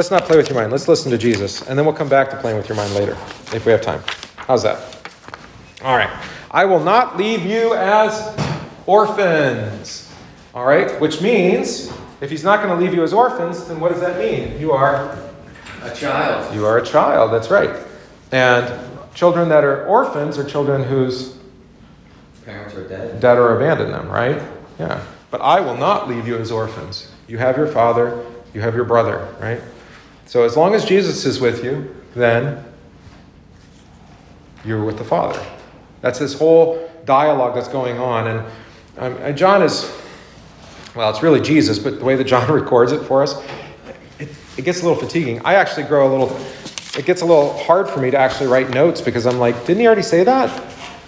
Let's not play with your mind. Let's listen to Jesus. And then we'll come back to playing with your mind later if we have time. How's that? All right. I will not leave you as orphans. All right. Which means if he's not going to leave you as orphans, then what does that mean? You are a child. You are a child. That's right. And children that are orphans are children whose parents are dead or abandoned them, right? Yeah. But I will not leave you as orphans. You have your father. You have your brother, right? So as long as Jesus is with you, then you're with the Father. That's this whole dialogue that's going on. And John is, well, it's really Jesus, but the way that John records it for us, it gets a little fatiguing. I actually grow a little, it gets a little hard for me to actually write notes because I'm like, didn't he already say that? I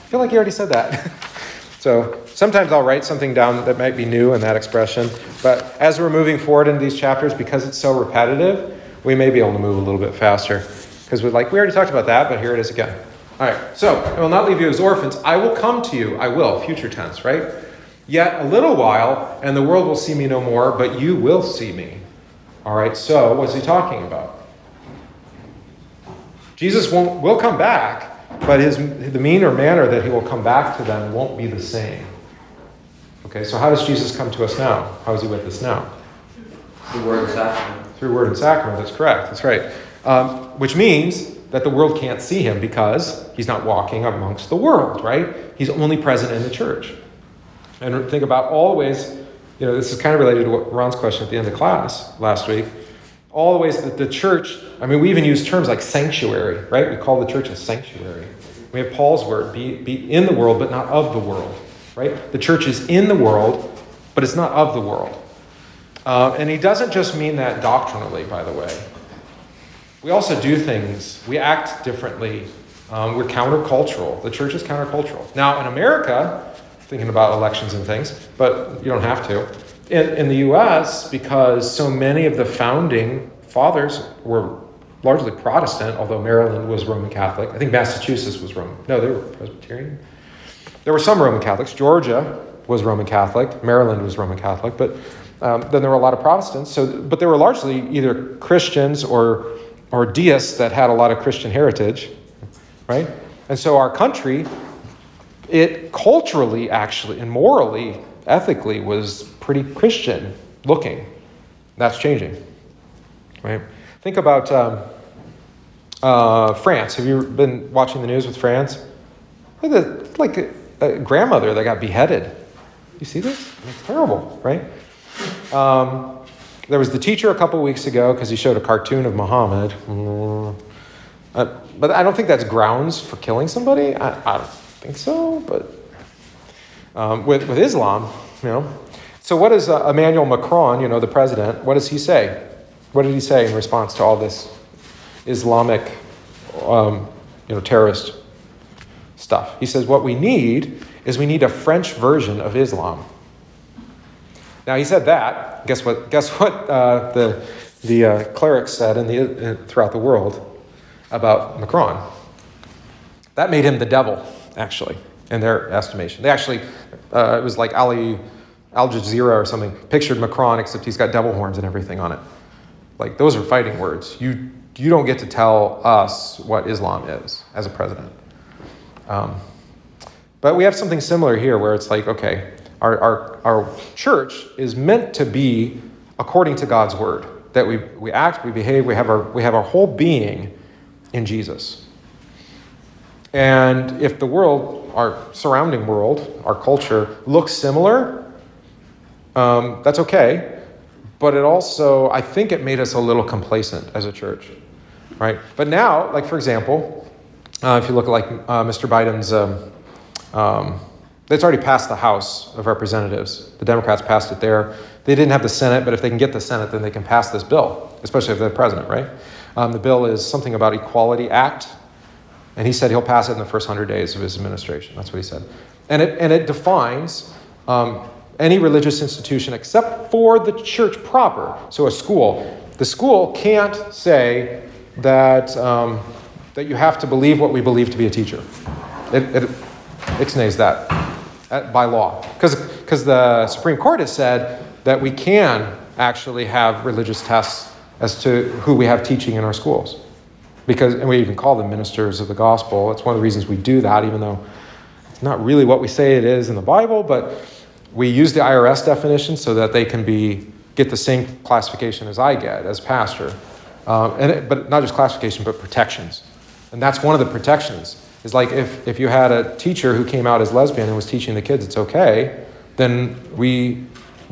feel like he already said that. So sometimes I'll write something down that might be new in that expression. But as we're moving forward in these chapters, because it's so repetitive, we may be able to move a little bit faster. Because we already talked about that, but here it is again. All right, so I will not leave you as orphans. I will come to you. I will, future tense, right? Yet a little while, and the world will see me no more, but you will see me. All right, so what's he talking about? Jesus will come back. But the mean or manner that he will come back to them won't be the same. Okay, so how does Jesus come to us now? How is he with us now? Through word and sacrament. Through word and sacrament, that's correct. That's right. Which means that the world can't see him because he's not walking amongst the world, right? He's only present in the church. And think about all the ways, this is kind of related to what Ron's question at the end of class last week. All the ways that the church, we even use terms like sanctuary, right? We call the church a sanctuary. We have Paul's word, be in the world, but not of the world, right? The church is in the world, but it's not of the world. And he doesn't just mean that doctrinally, by the way. We also do things. We act differently. We're countercultural. The church is countercultural. Now, in America, thinking about elections and things, but you don't have to. In the U.S., because so many of the founding fathers were largely Protestant, although Maryland was Roman Catholic. I think Massachusetts was Roman. No, they were Presbyterian. There were some Roman Catholics. Georgia was Roman Catholic. Maryland was Roman Catholic. But then there were a lot of Protestants. But they were largely either Christians or deists that had a lot of Christian heritage, right? And so our country, it culturally actually and morally, ethically was pretty Christian looking. That's changing, right? Think about France. Have you been watching the news with France? Like a grandmother that got beheaded. You see this? It's terrible, right? There was the teacher a couple weeks ago because he showed a cartoon of Muhammad. But I don't think that's grounds for killing somebody. I don't think so, but... With Islam, So what does Emmanuel Macron, the president, what does he say? What did he say in response to all this Islamic, terrorist stuff? He says, what we need a French version of Islam. Now, he said that. Guess what the clerics said throughout the world about Macron? That made him the devil, actually. In their estimation. They actually, it was like Ali Al Jazeera or something, pictured Macron, except he's got devil horns and everything on it. Like, those are fighting words. You don't get to tell us what Islam is as a president. But we have something similar here where it's like, okay, our church is meant to be according to God's word, that we act, we behave, we have our whole being in Jesus. And if the world... our surrounding world, our culture, looks similar, that's okay. But it also, I think it made us a little complacent as a church, right? But now, like for example, if you look at Mr. Biden's, it's already passed the House of Representatives. The Democrats passed it there. They didn't have the Senate, but if they can get the Senate, then they can pass this bill, especially if they're president, right? The bill is something about Equality Act. And he said he'll pass it in the first 100 days of his administration. That's what he said. And it defines any religious institution except for the church proper. So a school. The school can't say that you have to believe what we believe to be a teacher. It ixnays that by law. Because the Supreme Court has said that we can actually have religious tests as to who we have teaching in our schools. Because, and we even call them ministers of the gospel. It's one of the reasons we do that, even though it's not really what we say it is in the Bible, but we use the IRS definition so that they can get the same classification as I get as pastor. But not just classification, but protections. And that's one of the protections. Is like if you had a teacher who came out as lesbian and was teaching the kids it's okay, then we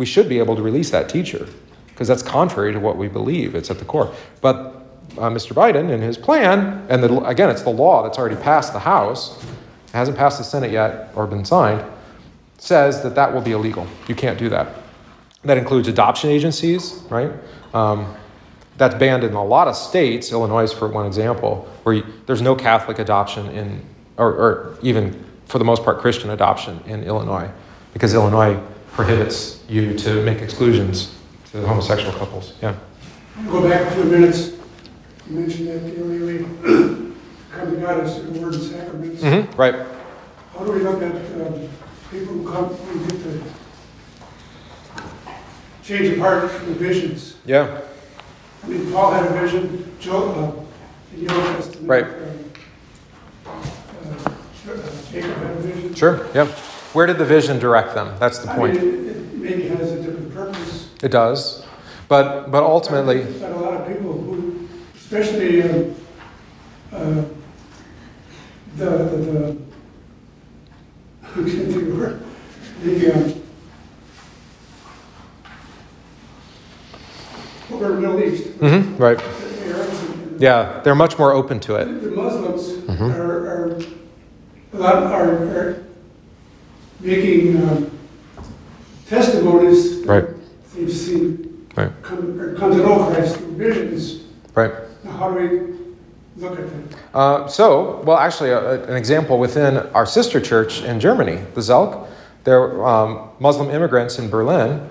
should be able to release that teacher because that's contrary to what we believe. It's at the core. But Mr. Biden and his plan, and again, it's the law that's already passed the House, it hasn't passed the Senate yet or been signed, says that will be illegal. You can't do that. That includes adoption agencies, right? That's banned in a lot of states, Illinois is for one example, where there's no Catholic adoption or even for the most part, Christian adoption in Illinois, because Illinois prohibits you to make exclusions to homosexual couples. Yeah. Go back a few minutes. You mentioned that the only way to come to God is through the word and sacraments. Mm-hmm, right. How do we look at people who come and get the change of heart from the visions? Yeah. I mean, Paul had a vision, Job in the Old Testament. Right. Jacob had a vision. Sure, yeah. Where did the vision direct them? That's the point. I mean, it maybe has a different purpose. It does. But ultimately... There's a lot of people who, especially over the Middle East. Mm-hmm, right. Yeah, they're much more open to it. The Muslims mm-hmm. are making testimonies right. that they've seen right. come to know Christ through visions. Right. Now, how do we look at that? An example within our sister church in Germany, the Zelk. They're Muslim immigrants in Berlin.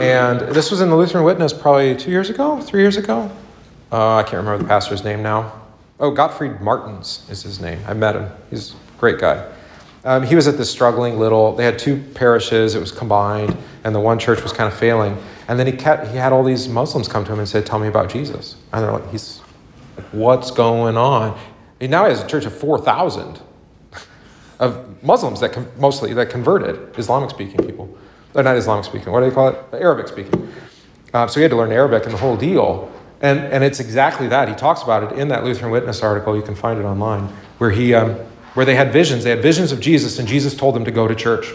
And this was in the Lutheran Witness probably 3 years ago. I can't remember the pastor's name now. Oh, Gottfried Martins is his name. I met him. He's a great guy. He was at this struggling little, they had two parishes. It was combined. And the one church was kind of failing. And then he had all these Muslims come to him and said, tell me about Jesus. And they're like, what's going on? He now has a church of 4,000 of Muslims that converted, Islamic-speaking people. They're not Islamic-speaking, what do they call it? Arabic-speaking. So he had to learn Arabic and the whole deal. And it's exactly that. He talks about it in that Lutheran Witness article. You can find it online, where where they had visions. They had visions of Jesus, and Jesus told them to go to church.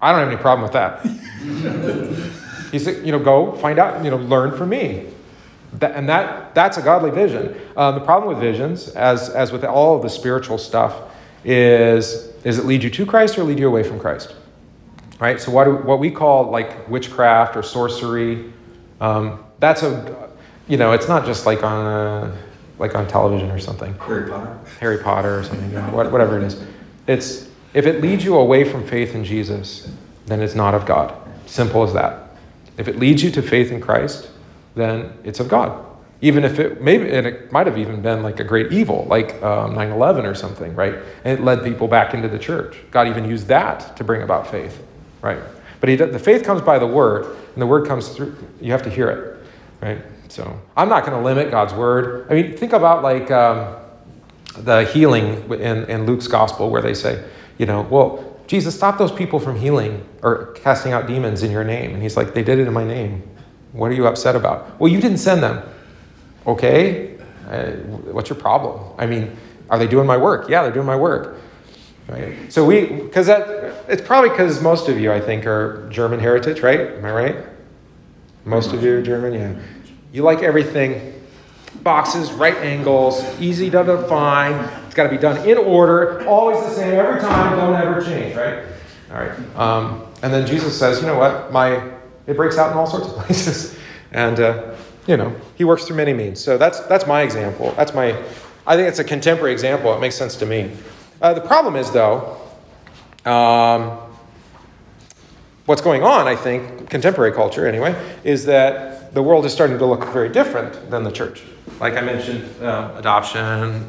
I don't have any problem with that. He said, go find out, learn from me. And that's a godly vision. The problem with visions, as with all of the spiritual stuff, is it lead you to Christ or lead you away from Christ? Right? So what we call like witchcraft or sorcery, that's it's not just like on television or something. Harry Potter or something, whatever it is. It's if it leads you away from faith in Jesus, then it's not of God. Simple as that. If it leads you to faith in Christ, then it's of God. Even if it might have even been like a great evil, like 9/11 or something, right? And it led people back into the church. God even used that to bring about faith, right? But the faith comes by the word, and the word comes through, you have to hear it, right? So I'm not going to limit God's word. I mean, think about like the healing in Luke's gospel where they say, Jesus, stop those people from healing or casting out demons in your name. And he's like, they did it in my name. What are you upset about? Well, you didn't send them. Okay, what's your problem? I mean, are they doing my work? Yeah, they're doing my work. Right? So it's probably because most of you, I think, are German heritage, right? Am I right? Most of you are German, yeah. You like everything, boxes, right angles, easy to define. It's got to be done in order, always the same every time, don't ever change, right? All right. And then Jesus says, you know what? It breaks out in all sorts of places. And, he works through many means. So that's my example. I think it's a contemporary example. It makes sense to me. The problem is, though, what's going on, I think, contemporary culture anyway, is that the world is starting to look very different than the church. Like I mentioned, adoption,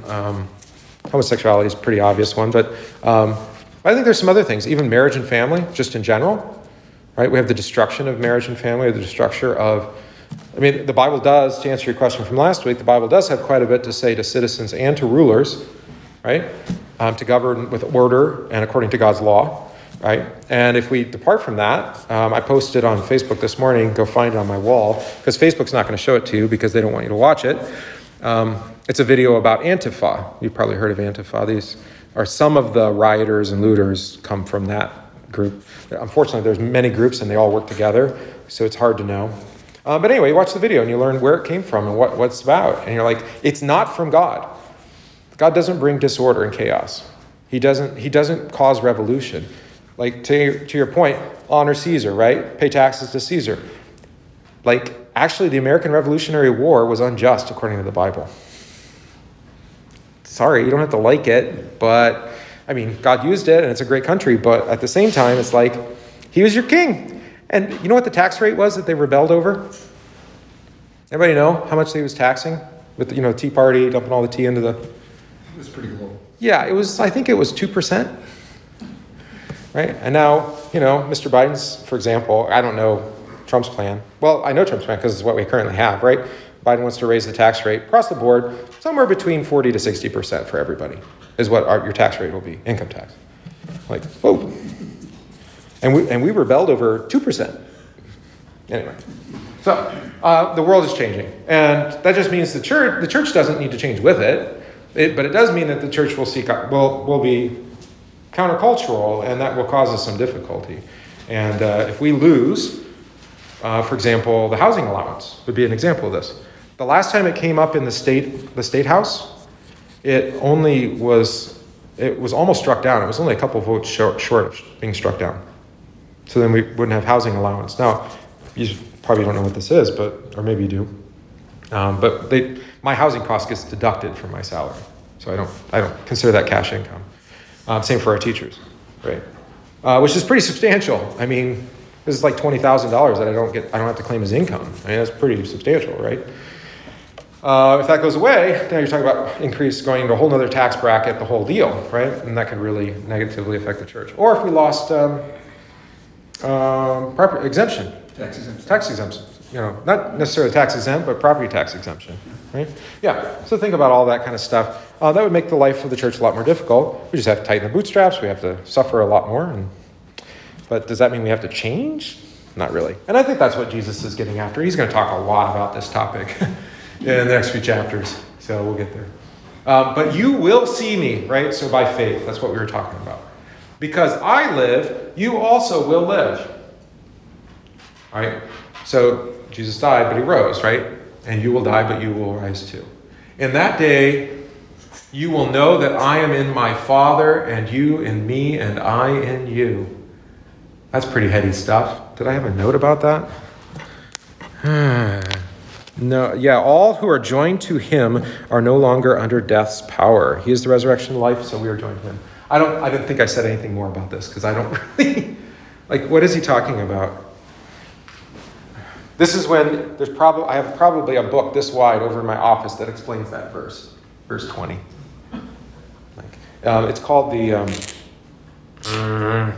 homosexuality is a pretty obvious one. But I think there's some other things, even marriage and family, just in general. Right, we have the destruction of marriage and family, or the destruction of I mean, the Bible does, to answer your question from last week, the Bible does have quite a bit to say to citizens and to rulers, right? To govern with order and according to God's law, right? And if we depart from that, I posted on Facebook this morning, go find it on my wall, because Facebook's not going to show it to you because they don't want you to watch it. It's a video about Antifa. You've probably heard of Antifa. These are some of the rioters and looters come from that group. Unfortunately, there's many groups and they all work together, so it's hard to know. But anyway, you watch the video and you learn where it came from and what it's about. And you're like, it's not from God. God doesn't bring disorder and chaos. He doesn't cause revolution. Like to your point, honor Caesar, right? Pay taxes to Caesar. Like actually the American Revolutionary War was unjust according to the Bible. Sorry, you don't have to like it, but I mean, God used it and it's a great country, but at the same time, it's like, he was your king. And you know what the tax rate was that they rebelled over? Anybody know how much they was taxing with, you know, Tea Party, dumping all the tea into the... It was pretty low. Yeah, it was, I think it was 2%. Right? And now, you know, Mr. Biden's, for example, I don't know Trump's plan. Well, I know Trump's plan because it's what we currently have, right? Biden wants to raise the tax rate across the board, somewhere between 40 to 60% for everybody is what your tax rate will be, income tax. Like, whoa. And we rebelled over 2%. Anyway, so the world is changing. And that just means the church doesn't need to change with it. But it does mean that the church will will be countercultural, and that will cause us some difficulty. And if we lose, for example, the housing allowance would be an example of this. The last time it came up in the state house, it was almost struck down. It was only a couple of votes short of being struck down. So then we wouldn't have housing allowance. Now, you probably don't know what this is, or maybe you do. But my housing cost gets deducted from my salary. So I don't consider that cash income. Same for our teachers, right? Which is pretty substantial. I mean, this is like $20,000 that I don't have to claim as income. I mean, that's pretty substantial, right? If that goes away, now you're talking about increase going into a whole nother tax bracket, the whole deal, right? And that could really negatively affect the church. Or if we lost, property exemption. Tax exemption. You know, not necessarily tax exempt, but property tax exemption, right? Yeah, so think about all that kind of stuff. That would make the life of the church a lot more difficult. We just have to tighten the bootstraps. We have to suffer a lot more. But does that mean we have to change? Not really. And I think that's what Jesus is getting after. He's going to talk a lot about this topic in the next few chapters. So we'll get there. But you will see me, right? So by faith, that's what we were talking about. Because I live, you also will live. All right? So Jesus died, but he rose, right? And you will die, but you will rise too. In that day, you will know that I am in my Father, and you in me, and I in you. That's pretty heady stuff. Did I have a note about that? No. Yeah, all who are joined to him are no longer under death's power. He is the resurrection and life, so we are joined to him. I didn't think I said anything more about this, because I don't really... Like, what is he talking about? This is when I have probably a book this wide over in my office that explains that verse. Verse 20. It's called the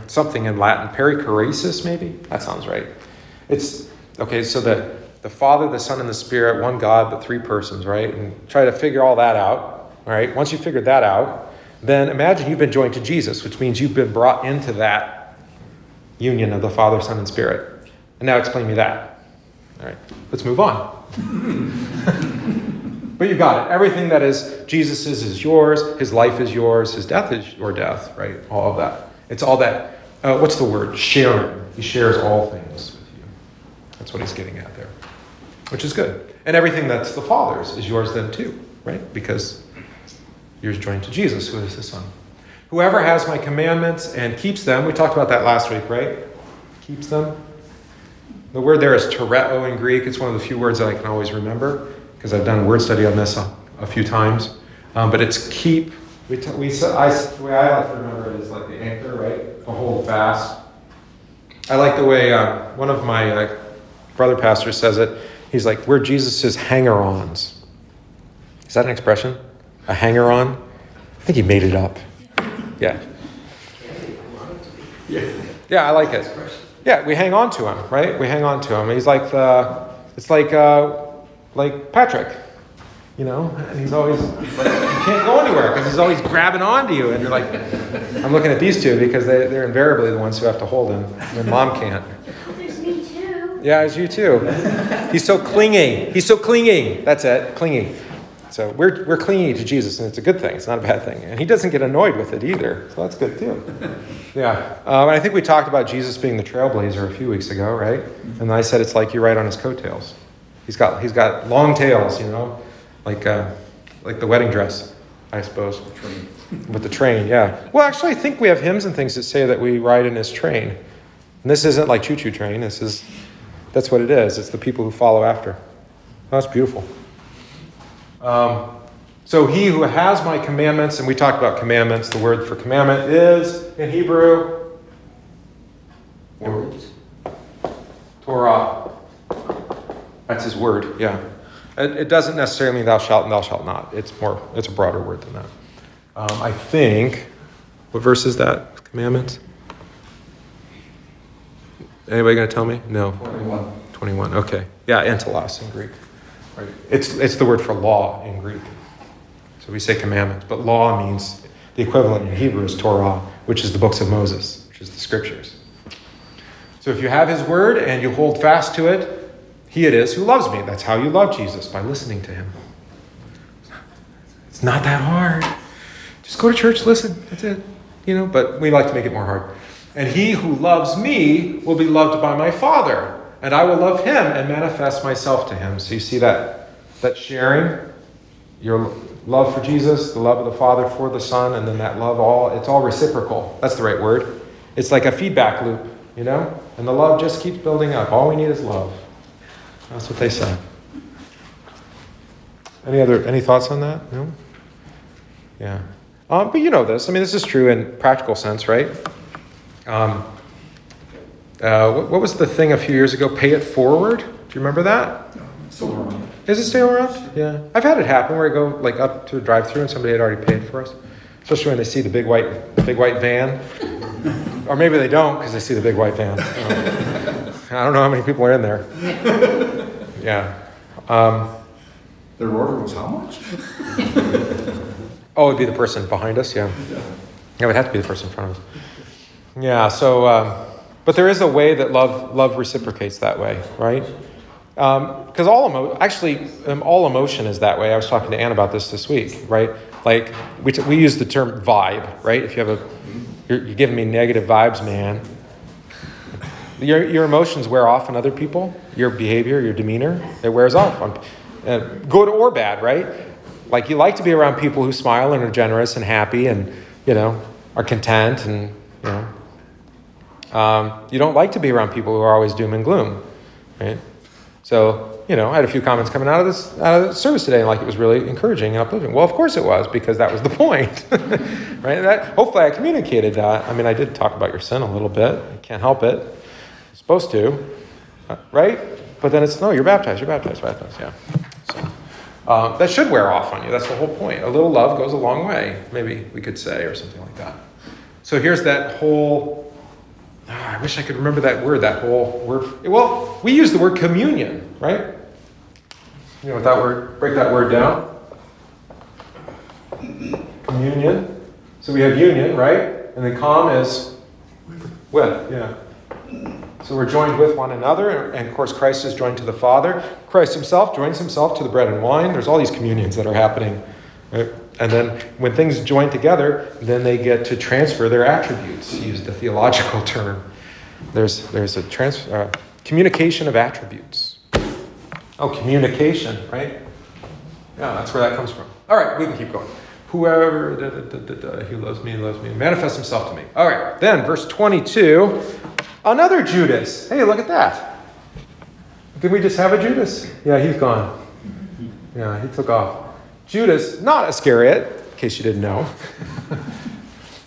something in Latin, perichoresis, maybe? That sounds right. It's, okay, so the Father, the Son, and the Spirit, one God, but three persons, right? And try to figure all that out, all right? Once you figure that out, then imagine you've been joined to Jesus, which means you've been brought into that union of the Father, Son, and Spirit. And now explain me that. All right, let's move on. But you got it. Everything that is Jesus's is yours. His life is yours. His death is your death, right? All of that. It's all that. What's the word? Sharing. He shares all things with you. That's what he's getting at there, which is good. And everything that's the Father's is yours then too, right? Because you're joined to Jesus, who is his Son. Whoever has my commandments and keeps them. We talked about that last week, right? Keeps them. The word there is tereo in Greek. It's one of the few words that I can always remember, because I've done a word study on this a few times. But it's keep. The way I like to remember it is like the anchor, right? The whole fast. I like the way one of my brother pastors says it. He's like, we're Jesus's hanger-ons. Is that an expression? A hanger-on? I think he made it up. Yeah. Yeah, I like it. Yeah, we hang on to him, right? We hang on to him. He's like the... It's like Patrick, you know, and he's always like, you can't go anywhere because he's always grabbing onto you, and you're like, I'm looking at these two because they're invariably the ones who have to hold him when mom can't. It's me too. Yeah, it's you too. He's so clingy. He's so clingy. That's it, clingy. So we're clinging to Jesus, and it's a good thing. It's not a bad thing. And he doesn't get annoyed with it either, so that's good too. Yeah. And I think we talked about Jesus being the trailblazer a few weeks ago, right? And I said it's like you ride on his coattails. He's got long tails, you know, like the wedding dress, I suppose. With the train, yeah. Well, actually, I think we have hymns and things that say that we ride in his train. And this isn't like choo-choo train. That's what it is. It's the people who follow after. That's beautiful. So he who has my commandments, and we talked about commandments, the word for commandment is, in Hebrew, words. Torah. That's his word, yeah. It doesn't necessarily mean thou shalt and thou shalt not. It's a broader word than that. I think, what verse is that, commandments? Anybody going to tell me? No. 21, okay. Yeah, entelos in Greek. Right. It's the word for law in Greek. So we say commandments, but law means the equivalent in Hebrew is Torah, which is the books of Moses, which is the scriptures. So if you have his word and you hold fast to it, he it is who loves me. That's how you love Jesus, by listening to him. It's not that hard. Just go to church, listen, that's it. You know, but we like to make it more hard. And he who loves me will be loved by my Father. And I will love him and manifest myself to him. So you see that sharing, your love for Jesus, the love of the Father for the Son, and then that love all, it's all reciprocal. That's the right word. It's like a feedback loop, you know? And the love just keeps building up. All we need is love. That's what they said. Any thoughts on that? No? Yeah. But you know this. I mean, this is true in practical sense, right? What was the thing a few years ago? Pay it forward. Do you remember that? No, it's still around. Is it still around? Yeah. I've had it happen where I go like up to a drive-thru and somebody had already paid for us. Especially when they see the big white van, or maybe they don't because they see the big white van. I don't know how many people are in there. Yeah. Their order was how much? Oh, it'd be the person behind us. Yeah. Yeah, it would have to be the person in front of us. Yeah. So. But there is a way that love reciprocates that way, right? Because all emotion is that way. I was talking to Ann about this week, right? Like we use the term vibe, right? If you have you're giving me negative vibes, man. Your emotions wear off on other people. Your behavior, your demeanor, it wears off on good or bad, right? Like you like to be around people who smile and are generous and happy and you know are content and you know. You don't like to be around people who are always doom and gloom, right? So, you know, I had a few comments coming out of the service today, and like it was really encouraging and uplifting. Well, of course it was, because that was the point, right? Hopefully I communicated that. I mean, I did talk about your sin a little bit. I can't help it. I'm supposed to, right? But then it's, no, you're baptized, yeah. So that should wear off on you. That's the whole point. A little love goes a long way, maybe we could say, or something like that. So here's that whole... Oh, I wish I could remember that whole word. Well, we use the word communion, right? You know what that word, break that word down. Communion. So we have union, right? And then com is with, yeah. So we're joined with one another. And of course, Christ is joined to the Father. Christ himself joins himself to the bread and wine. There's all these communions that are happening, right? And then when things join together, then they get to transfer their attributes, use the theological term. There's a communication of attributes. Oh, communication, right? Yeah, that's where that comes from. All right, we can keep going. Whoever, he loves me, manifests himself to me. All right, then verse 22, another Judas. Hey, look at that. Did we just have a Judas? Yeah, he's gone. Yeah, he took off. Judas, not Iscariot, in case you didn't know,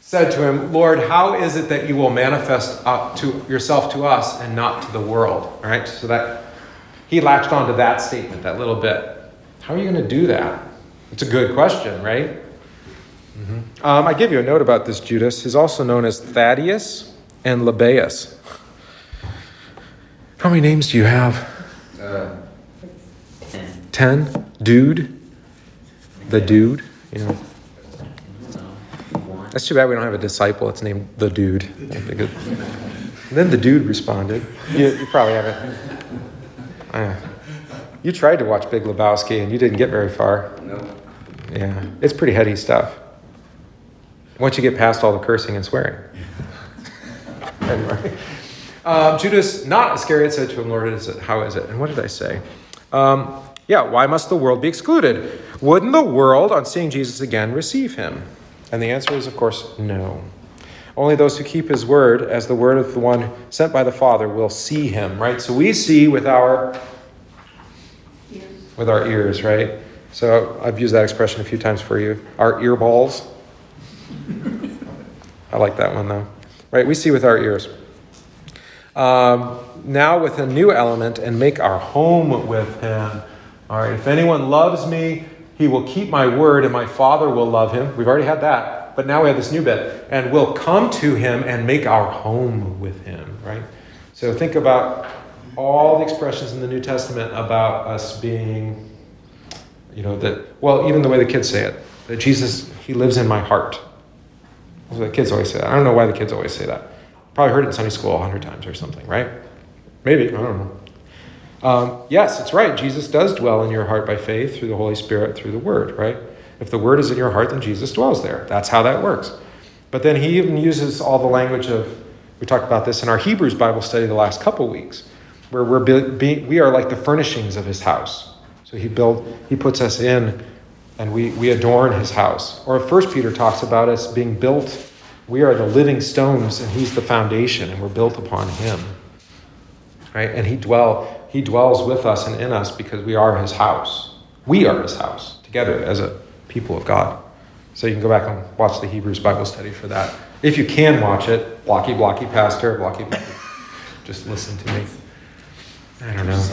said to him, Lord, how is it that you will manifest up to yourself to us and not to the world? All right, so that he latched onto that statement, that little bit. How are you going to do that? It's a good question, right? Mm-hmm. I give you a note about this Judas. He's also known as Thaddeus and Labaeus. How many names do you have? 10, dude, the dude, you know. That's too bad we don't have a disciple that's named the dude. Then the dude responded. You probably haven't. You tried to watch Big Lebowski and you didn't get very far. No. Yeah, it's pretty heady stuff. Once you get past all the cursing and swearing. Anyway. Judas, not Iscariot, said to him, Lord, how is it? And what did I say? Why must the world be excluded? Wouldn't the world, on seeing Jesus again, receive him? And the answer is, of course, no. Only those who keep his word, as the word of the one sent by the Father, will see him, right? So we see with our ears, right? So I've used that expression a few times for you. Our ear balls. I like that one, though. Right? We see with our ears. Now with a new element, and make our home with him. All right, if anyone loves me, he will keep my word, and my Father will love him. We've already had that, but now we have this new bit. And we'll come to him and make our home with him, right? So think about all the expressions in the New Testament about us being, even the way the kids say it, that Jesus, he lives in my heart. The kids always say that. I don't know why the kids always say that. Probably heard it in Sunday school 100 times or something, right? Maybe, I don't know. Yes, it's right. Jesus does dwell in your heart by faith through the Holy Spirit, through the Word, right? If the Word is in your heart, then Jesus dwells there. That's how that works. But then he even uses all the language of, we talked about this in our Hebrews Bible study the last couple weeks, where we are like the furnishings of his house. So he puts us in and we adorn his house. Or 1 Peter talks about us being built. We are the living stones and he's the foundation and we're built upon him, right? And He dwells with us and in us because we are his house. We are his house together as a people of God. So you can go back and watch the Hebrews Bible study for that. If you can watch it, blocky, pastor, blocky. Just listen to me. I don't know.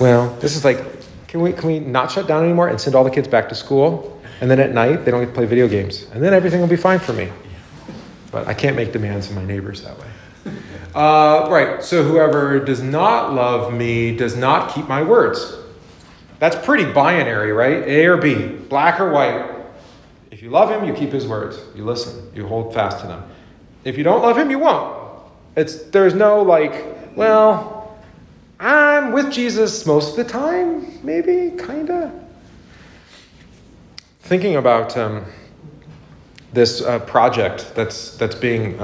Well, this is like, can we not shut down anymore and send all the kids back to school? And then at night, they don't get to play video games. And then everything will be fine for me. But I can't make demands on my neighbors that way. Right, so whoever does not love me does not keep my words. That's pretty binary, right? A or B, black or white. If you love him, you keep his words. You listen, you hold fast to them. If you don't love him, you won't. There's no like, well, I'm with Jesus most of the time, maybe, kinda. Thinking about this project that's being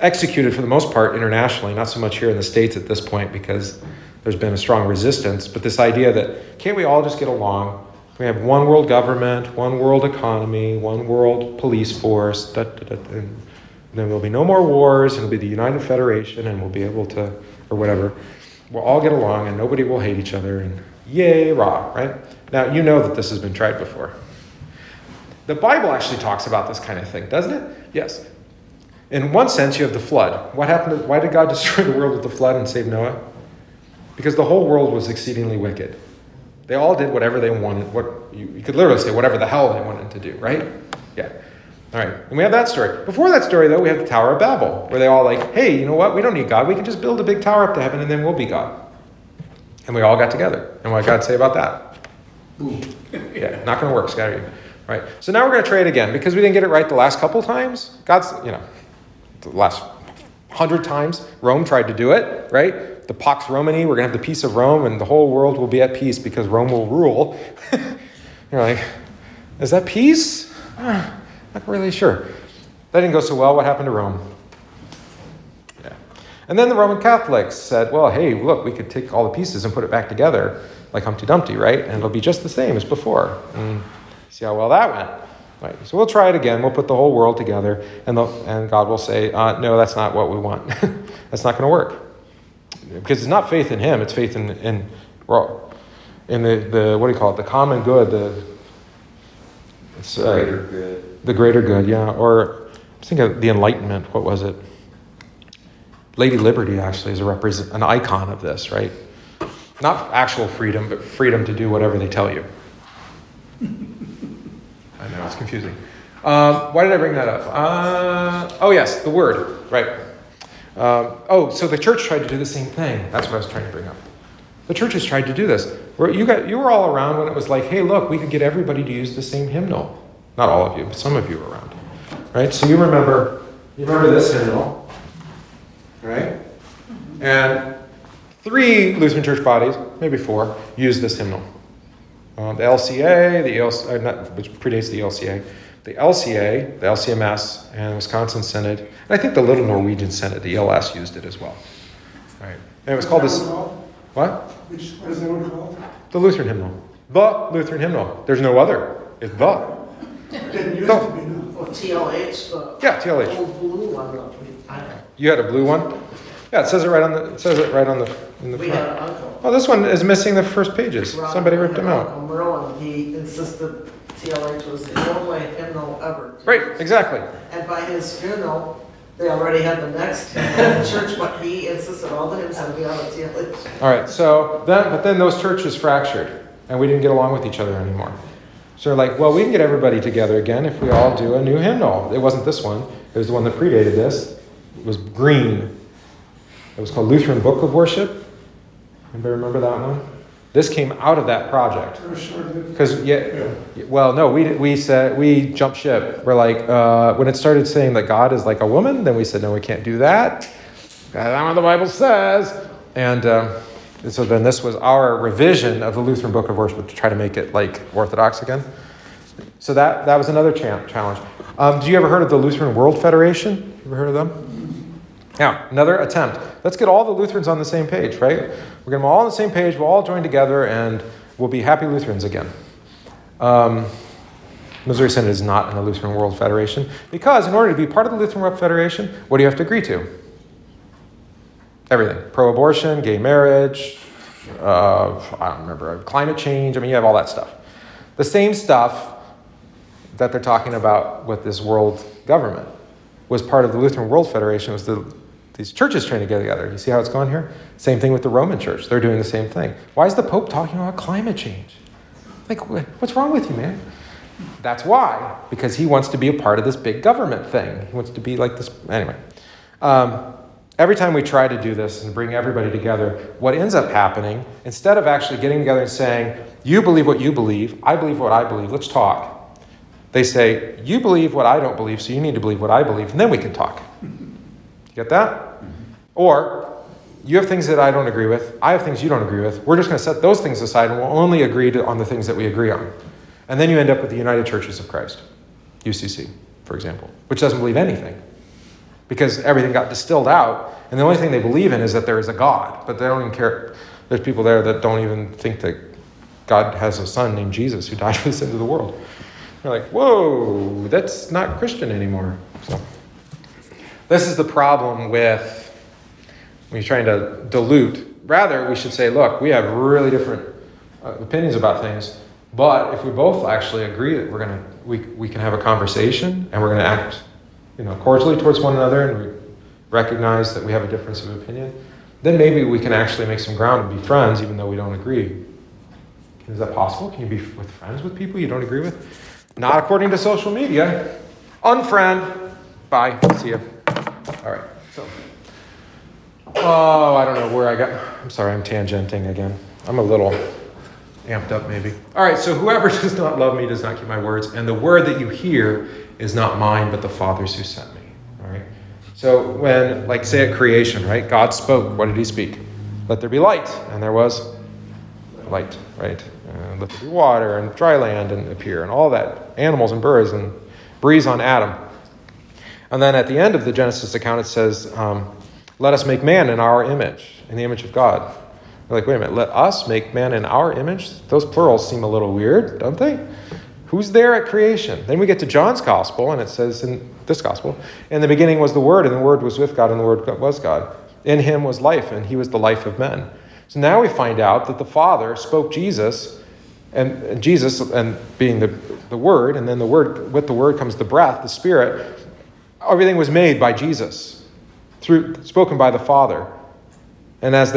executed for the most part internationally, not so much here in the States at this point because there's been a strong resistance, but this idea that can't we all just get along? We have one world government, one world economy, one world police force, and then there'll be no more wars, and it'll be the United Federation, and we'll be able to, or whatever. We'll all get along, and nobody will hate each other, and yay, rah, right? Now, you know that this has been tried before. The Bible actually talks about this kind of thing, doesn't it? Yes. In one sense, you have the flood. What happened? Why did God destroy the world with the flood and save Noah? Because the whole world was exceedingly wicked. They all did whatever they wanted. You could literally say whatever the hell they wanted to do, right? Yeah. All right. And we have that story. Before that story, though, we have the Tower of Babel, where they all like, hey, you know what? We don't need God. We can just build a big tower up to heaven, and then we'll be God. And we all got together. And what did God say about that? Boom. Yeah. Not going to work, Scotty. Right. So now we're going to try it again because we didn't get it right the last couple times. God's, the last 100 times Rome tried to do it, right? The Pax Romani, we're going to have the peace of Rome and the whole world will be at peace because Rome will rule. You're like, is that peace? Not really sure. That didn't go so well. What happened to Rome? Yeah. And then the Roman Catholics said, well, hey, look, we could take all the pieces and put it back together like Humpty Dumpty, right? And it'll be just the same as before. And see how well that went. Right, so we'll try it again. We'll put the whole world together, and God will say, no, that's not what we want. That's not going to work. Because it's not faith in him. It's faith in the the common good, the greater good. The greater good, yeah. Or I think of the Enlightenment. What was it? Lady Liberty actually is an icon of this, right? Not actual freedom, but freedom to do whatever they tell you. I know, it's confusing. Why did I bring that up? Yes, the word, right. So the church tried to do the same thing. That's what I was trying to bring up. The church has tried to do this. You were all around when it was like, hey, look, we could get everybody to use the same hymnal. Not all of you, but some of you were around, right? So you remember this hymnal, right? And 3 Lutheran church bodies, maybe 4, used this hymnal. The LCA, which predates the LCA, the LCA, the LCMS, and the Wisconsin Synod, and I think the Little Norwegian Synod, the ELS, used it as well. Right. And it was called this. What? Which was that one called? The Lutheran hymnal. The Lutheran hymnal. There's no other. It's the. It used to be new. Or TLH. Yeah, TLH. Old blue one. You had a blue one. Yeah, it says it right on the front. We had an uncle. Oh, this one is missing the first pages. Somebody ripped them out. Uncle Merlin, he insisted TLH was the only hymnal ever. Right, exactly. And by his funeral, they already had the next church, but he insisted all the hymns had to be on the TLH. All right, but then those churches fractured, and we didn't get along with each other anymore. So they're like, well, we can get everybody together again if we all do a new hymnal. It wasn't this one. It was the one that predated this. It was green. It was called Lutheran Book of Worship. Anybody remember that one? This came out of that project. Because we jumped ship. We're like, when it started saying that God is like a woman, then we said, no, we can't do that. That's not what the Bible says. And so then this was our revision of the Lutheran Book of Worship to try to make it like Orthodox again. So that was another challenge. Do you ever heard of the Lutheran World Federation? You ever heard of them? Now, another attempt. Let's get all the Lutherans on the same page, right? We're going to be all on the same page. We'll all join together, and we'll be happy Lutherans again. Missouri Synod is not in the Lutheran World Federation because in order to be part of the Lutheran World Federation, what do you have to agree to? Everything. Pro-abortion, gay marriage, I don't remember, climate change. I mean, you have all that stuff. The same stuff that they're talking about with this world government was part of the Lutheran World Federation, was these churches trying to get together. You see how it's going here? Same thing with the Roman Church. They're doing the same thing. Why is the Pope talking about climate change? Like, what's wrong with you, man? That's why, because he wants to be a part of this big government thing. He wants to be like this. Anyway, every time we try to do this and bring everybody together, what ends up happening, instead of actually getting together and saying, you believe what you believe, I believe what I believe, let's talk. They say, you believe what I don't believe, so you need to believe what I believe, and then we can talk. You get that? Or, you have things that I don't agree with, I have things you don't agree with, we're just going to set those things aside and we'll only agree on the things that we agree on. And then you end up with the United Churches of Christ, UCC, for example, which doesn't believe anything, because everything got distilled out, and the only thing they believe in is that there is a God, but they don't even care. There's people there that don't even think that God has a son named Jesus who died for the sins of the world. You're like, whoa, that's not Christian anymore. So this is the problem with when you're trying to dilute. Rather, we should say, look, we have really different opinions about things, but if we both actually agree that we can have a conversation and we're going to act, cordially towards one another, and we recognize that we have a difference of opinion, then maybe we can actually make some ground and be friends, even though we don't agree. Is that possible? Can you be with friends with people you don't agree with? Not according to social media. Unfriend. Bye. See ya. All right. So, I don't know where I got. I'm sorry. I'm tangenting again. I'm a little amped up maybe. All right. So whoever does not love me does not keep my words. And the word that you hear is not mine, but the Father's who sent me. All right. So when, like say at creation, right? God spoke. What did he speak? Let there be light. And there was light, right? Let there be water and dry land and appear and all that, animals and birds and breeze on Adam. And then at the end of the Genesis account, it says, let us make man in our image, in the image of God. They're like, wait a minute, let us make man in our image? Those plurals seem a little weird, don't they? Who's there at creation? Then we get to John's Gospel, and it says in this Gospel, in the beginning was the Word, and the Word was with God, and the Word was God. In him was life, and he was the life of men. So now we find out that the Father spoke Jesus, and Jesus, and being the Word, and then the Word, with the Word comes the breath, the Spirit. Everything was made by Jesus, spoken by the Father. And as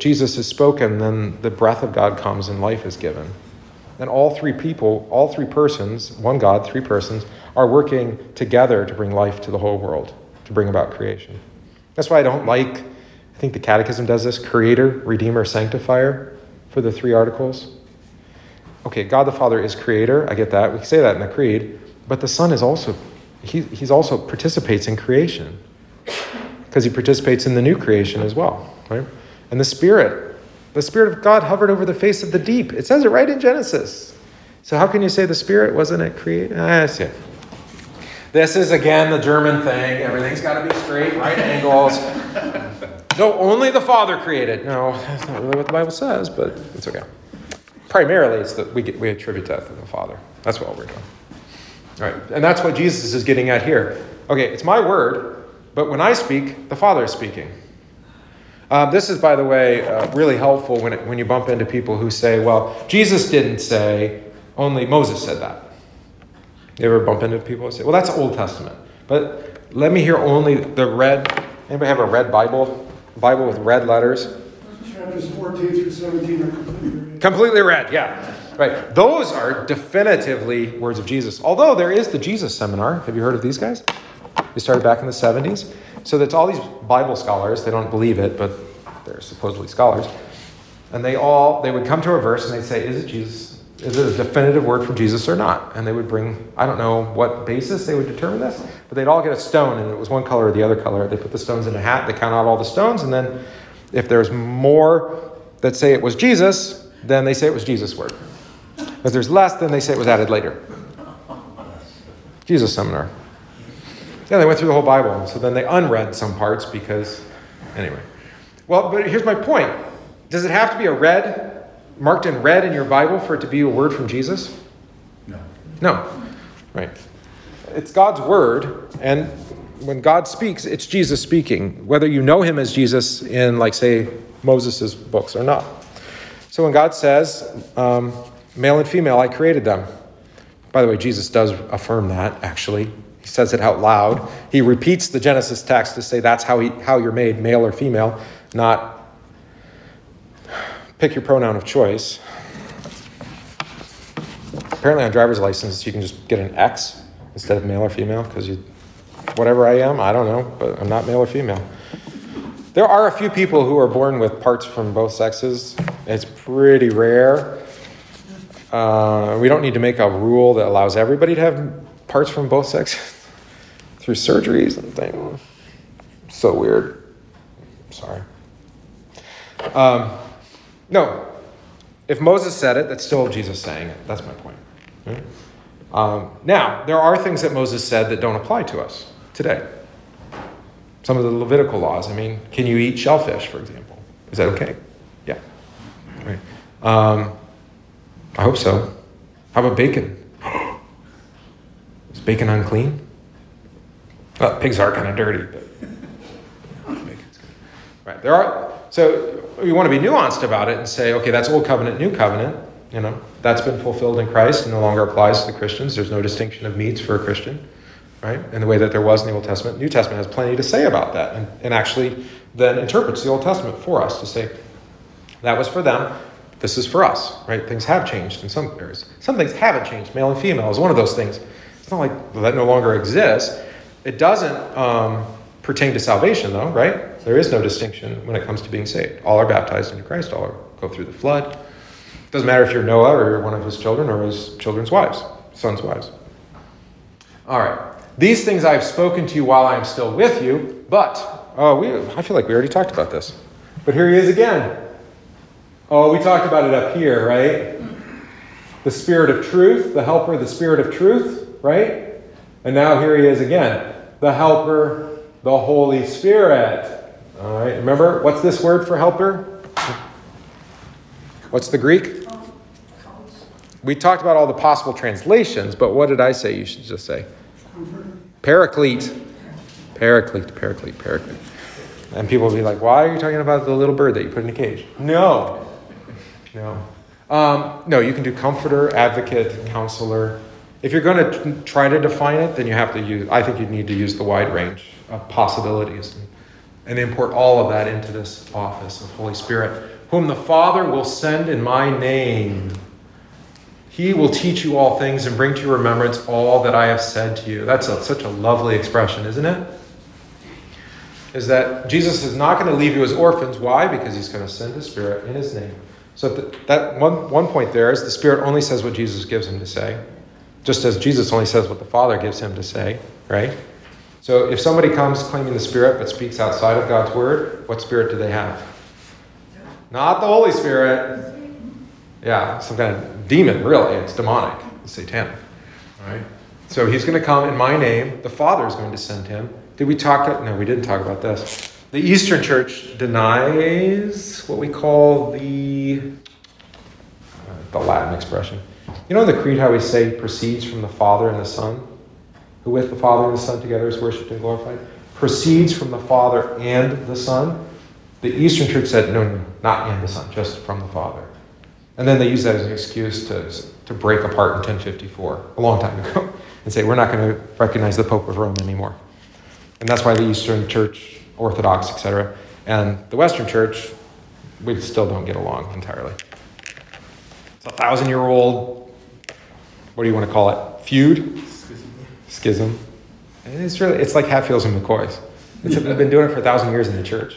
Jesus is spoken, then the breath of God comes and life is given. And all three persons, one God, three persons, are working together to bring life to the whole world, to bring about creation. That's why I think the Catechism does this, Creator, Redeemer, Sanctifier. for the three articles? Okay, God the Father is creator. I get that. We can say that in the creed. But the Son is also, he's also participates in creation because he participates in the new creation as well, right? And the Spirit of God hovered over the face of the deep. It says it right in Genesis. So how can you say the Spirit wasn't it created? I see it. This is, again, the German thing. Everything's got to be straight, right angles. No, only the Father created. No, that's not really what the Bible says, but it's okay. Primarily, it's that we attribute death to the Father. That's what we're doing. All right, and that's what Jesus is getting at here. Okay, it's my word, but when I speak, the Father is speaking. This is, by the way, really helpful when you bump into people who say, well, Jesus didn't say, only Moses said that. You ever bump into people and say, well, that's Old Testament. But let me hear only the red. Anybody have a red Bible? Bible with red letters? Chapters 14 through 17 are completely red. Completely red, yeah. Right. Those are definitively words of Jesus. Although there is the Jesus Seminar. Have you heard of these guys? They started back in the 70s. So that's all these Bible scholars. They don't believe it, but they're supposedly scholars. And they would come to a verse and they'd say, is it Jesus? Is it a definitive word from Jesus or not? And they would bring, I don't know what basis they would determine this, but they'd all get a stone, and it was one color or the other color. They put the stones in a hat, they count out all the stones, and then if there's more that say it was Jesus, then they say it was Jesus' word. If there's less, then they say it was added later. Jesus Seminar. Yeah, they went through the whole Bible, so then they unread some parts because, anyway. Well, but here's my point. Does it have to be a read? Marked in red in your Bible for it to be a word from Jesus? No. No. Right. It's God's word, and when God speaks, it's Jesus speaking, whether you know him as Jesus in, like, say, Moses' books or not. So when God says, male and female, I created them. By the way, Jesus does affirm that, actually. He says it out loud. He repeats the Genesis text to say that's how you're made, male or female, not pick your pronoun of choice. Apparently on driver's license, you can just get an X instead of male or female because whatever I am, I don't know, but I'm not male or female. There are a few people who are born with parts from both sexes. It's pretty rare. We don't need to make a rule that allows everybody to have parts from both sexes through surgeries and things. So weird. Sorry. No, if Moses said it, that's still Jesus saying it. That's my point. Right? Now, there are things that Moses said that don't apply to us today. Some of the Levitical laws. I mean, can you eat shellfish, for example? Is that okay? Yeah. Right. I hope so. How about bacon? Is bacon unclean? Well, pigs are kind of dirty, but bacon's good. Right. So we want to be nuanced about it and say, okay, that's old covenant, new covenant. You know, that's been fulfilled in Christ and no longer applies to the Christians. There's no distinction of meats for a Christian, right? In the way that there was in the Old Testament. New Testament has plenty to say about that and actually then interprets the Old Testament for us to say, that was for them, this is for us, right? Things have changed in some areas. Some things haven't changed. Male and female is one of those things. It's not like that no longer exists. It doesn't pertain to salvation though, right? There is no distinction when it comes to being saved. All are baptized into Christ. All go through the flood. It doesn't matter if you're Noah or you're one of his children or his children's wives, sons' wives. All right. These things I've spoken to you while I am still with you, but I feel like we already talked about this. But here he is again. Oh, we talked about it up here, right? The Spirit of Truth, the Helper, the Spirit of Truth, right? And now here he is again. The Helper, the Holy Spirit. All right, remember, what's this word for helper? What's the Greek? We talked about all the possible translations, but what did I say you should just say? Paraclete. Paraclete, paraclete, paraclete. And people will be like, why are you talking about the little bird that you put in a cage? No. No. No, you can do comforter, advocate, counselor. If you're going to try to define it, then you have to use, I think you need to use the wide range of possibilities and import all of that into this office of Holy Spirit, whom the Father will send in my name. He will teach you all things and bring to your remembrance all that I have said to you. That's such a lovely expression, isn't it? Is that Jesus is not going to leave you as orphans. Why? Because he's going to send the Spirit in his name So that one point there is the Spirit only says what Jesus gives him to say, just as Jesus only says what the Father gives him to say, right? So if somebody comes claiming the Spirit but speaks outside of God's Word, what Spirit do they have? Not the Holy Spirit. Yeah, some kind of demon, really. It's demonic. It's satanic. All right. So he's going to come in my name. The Father is going to send him. Did we talk? No, we didn't talk about this. The Eastern Church denies what we call the Latin expression. You know in the Creed how we say proceeds from the Father and the Son? Who with the Father and the Son together is worshipped and glorified? Proceeds from the Father and the Son. The Eastern Church said, no, not and the Son, just from the Father. And then they used that as an excuse to break apart in 1054, a long time ago, and say, we're not going to recognize the Pope of Rome anymore. And that's why the Eastern Church, Orthodox, etc., and the Western Church, we still don't get along entirely. It's a 1,000-year-old, what do you want to call it, feud? Schism. And it's like Hatfields and McCoys. They've been doing it for 1,000 years in the church.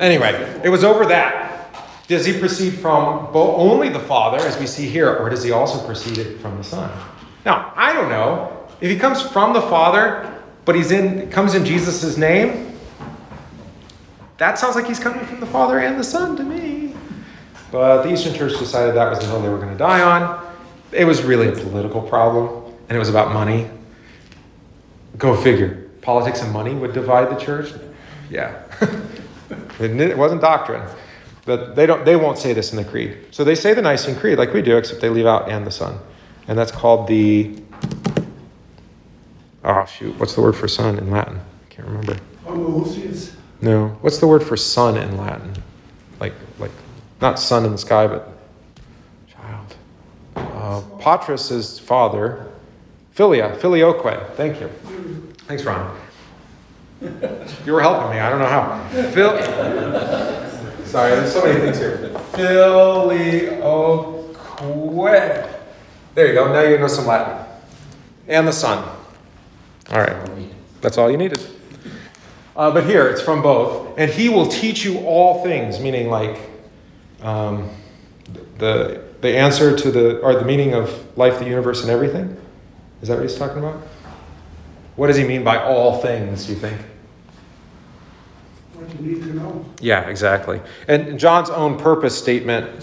Anyway, it was over that. Does he proceed from only the Father, as we see here, or does he also proceed it from the Son? Now, I don't know. If he comes from the Father, but comes in Jesus' name, that sounds like he's coming from the Father and the Son to me. But the Eastern Church decided that was the hill they were going to die on. It was really a political problem, and it was about money. Go figure. Politics and money would divide the church? Yeah. It wasn't doctrine. But they won't say this in the Creed. So they say the Nicene Creed like we do, except they leave out and the Son. And that's called the... Oh, shoot. What's the word for Son in Latin? I can't remember. No. What's the word for Son in Latin? Like not sun in the sky, but... Patris is father. Filioque. Thank you. Thanks, Ron. You were helping me. I don't know how. Sorry, there's so many things here. Filioque. There you go. Now you know some Latin. And the Son. All right. That's all you needed. But here, it's from both. And he will teach you all things, meaning like the answer to the meaning of life, the universe, and everything? Is that what he's talking about? What does he mean by all things, do you think? What you need to know. Yeah, exactly. And John's own purpose statement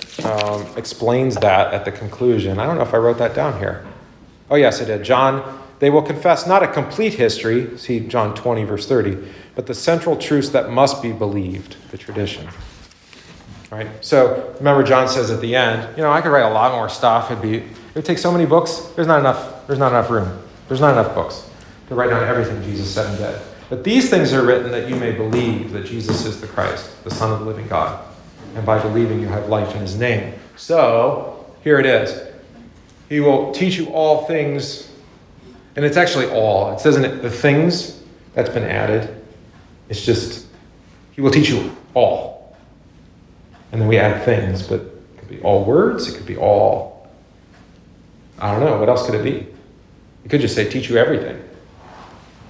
explains that at the conclusion. I don't know if I wrote that down here. Oh, yes, I did. John, they will confess not a complete history, see John 20, verse 30, but the central truths that must be believed, the tradition. Right? So remember, John says at the end, I could write a lot more stuff. It would take so many books. There's not enough room. There's not enough books to write down everything Jesus said and did. But these things are written that you may believe that Jesus is the Christ, the Son of the living God. And by believing you have life in his name. So here it is. He will teach you all things. And it's actually all. It says in it, the things that's been added. It's just, he will teach you all. And then we add things, but it could be all words. It could be all, I don't know, what else could it be? It could just say, teach you everything.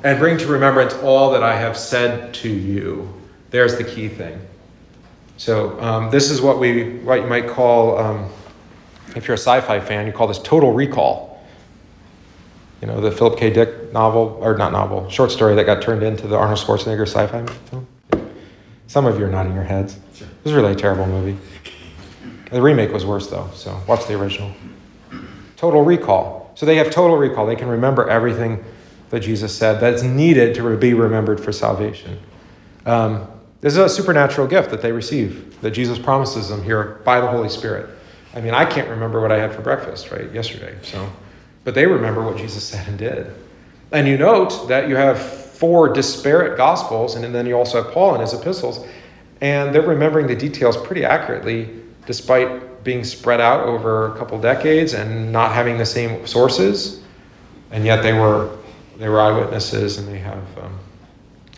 And bring to remembrance all that I have said to you. There's the key thing. So this is what you might call, if you're a sci-fi fan, you call this Total Recall. The Philip K. Dick short story that got turned into the Arnold Schwarzenegger sci-fi film. Some of you are nodding your heads. Sure. It was really a terrible movie. The remake was worse, though, so watch the original. Total Recall. So they have total recall. They can remember everything that Jesus said that's needed to be remembered for salvation. This is a supernatural gift that they receive, that Jesus promises them here by the Holy Spirit. I mean, I can't remember what I had for breakfast, right, yesterday. But they remember what Jesus said and did. And you note that you have 4 disparate gospels, and then you also have Paul in his epistles, and they're remembering the details pretty accurately despite being spread out over a couple decades and not having the same sources, and yet they were eyewitnesses and they have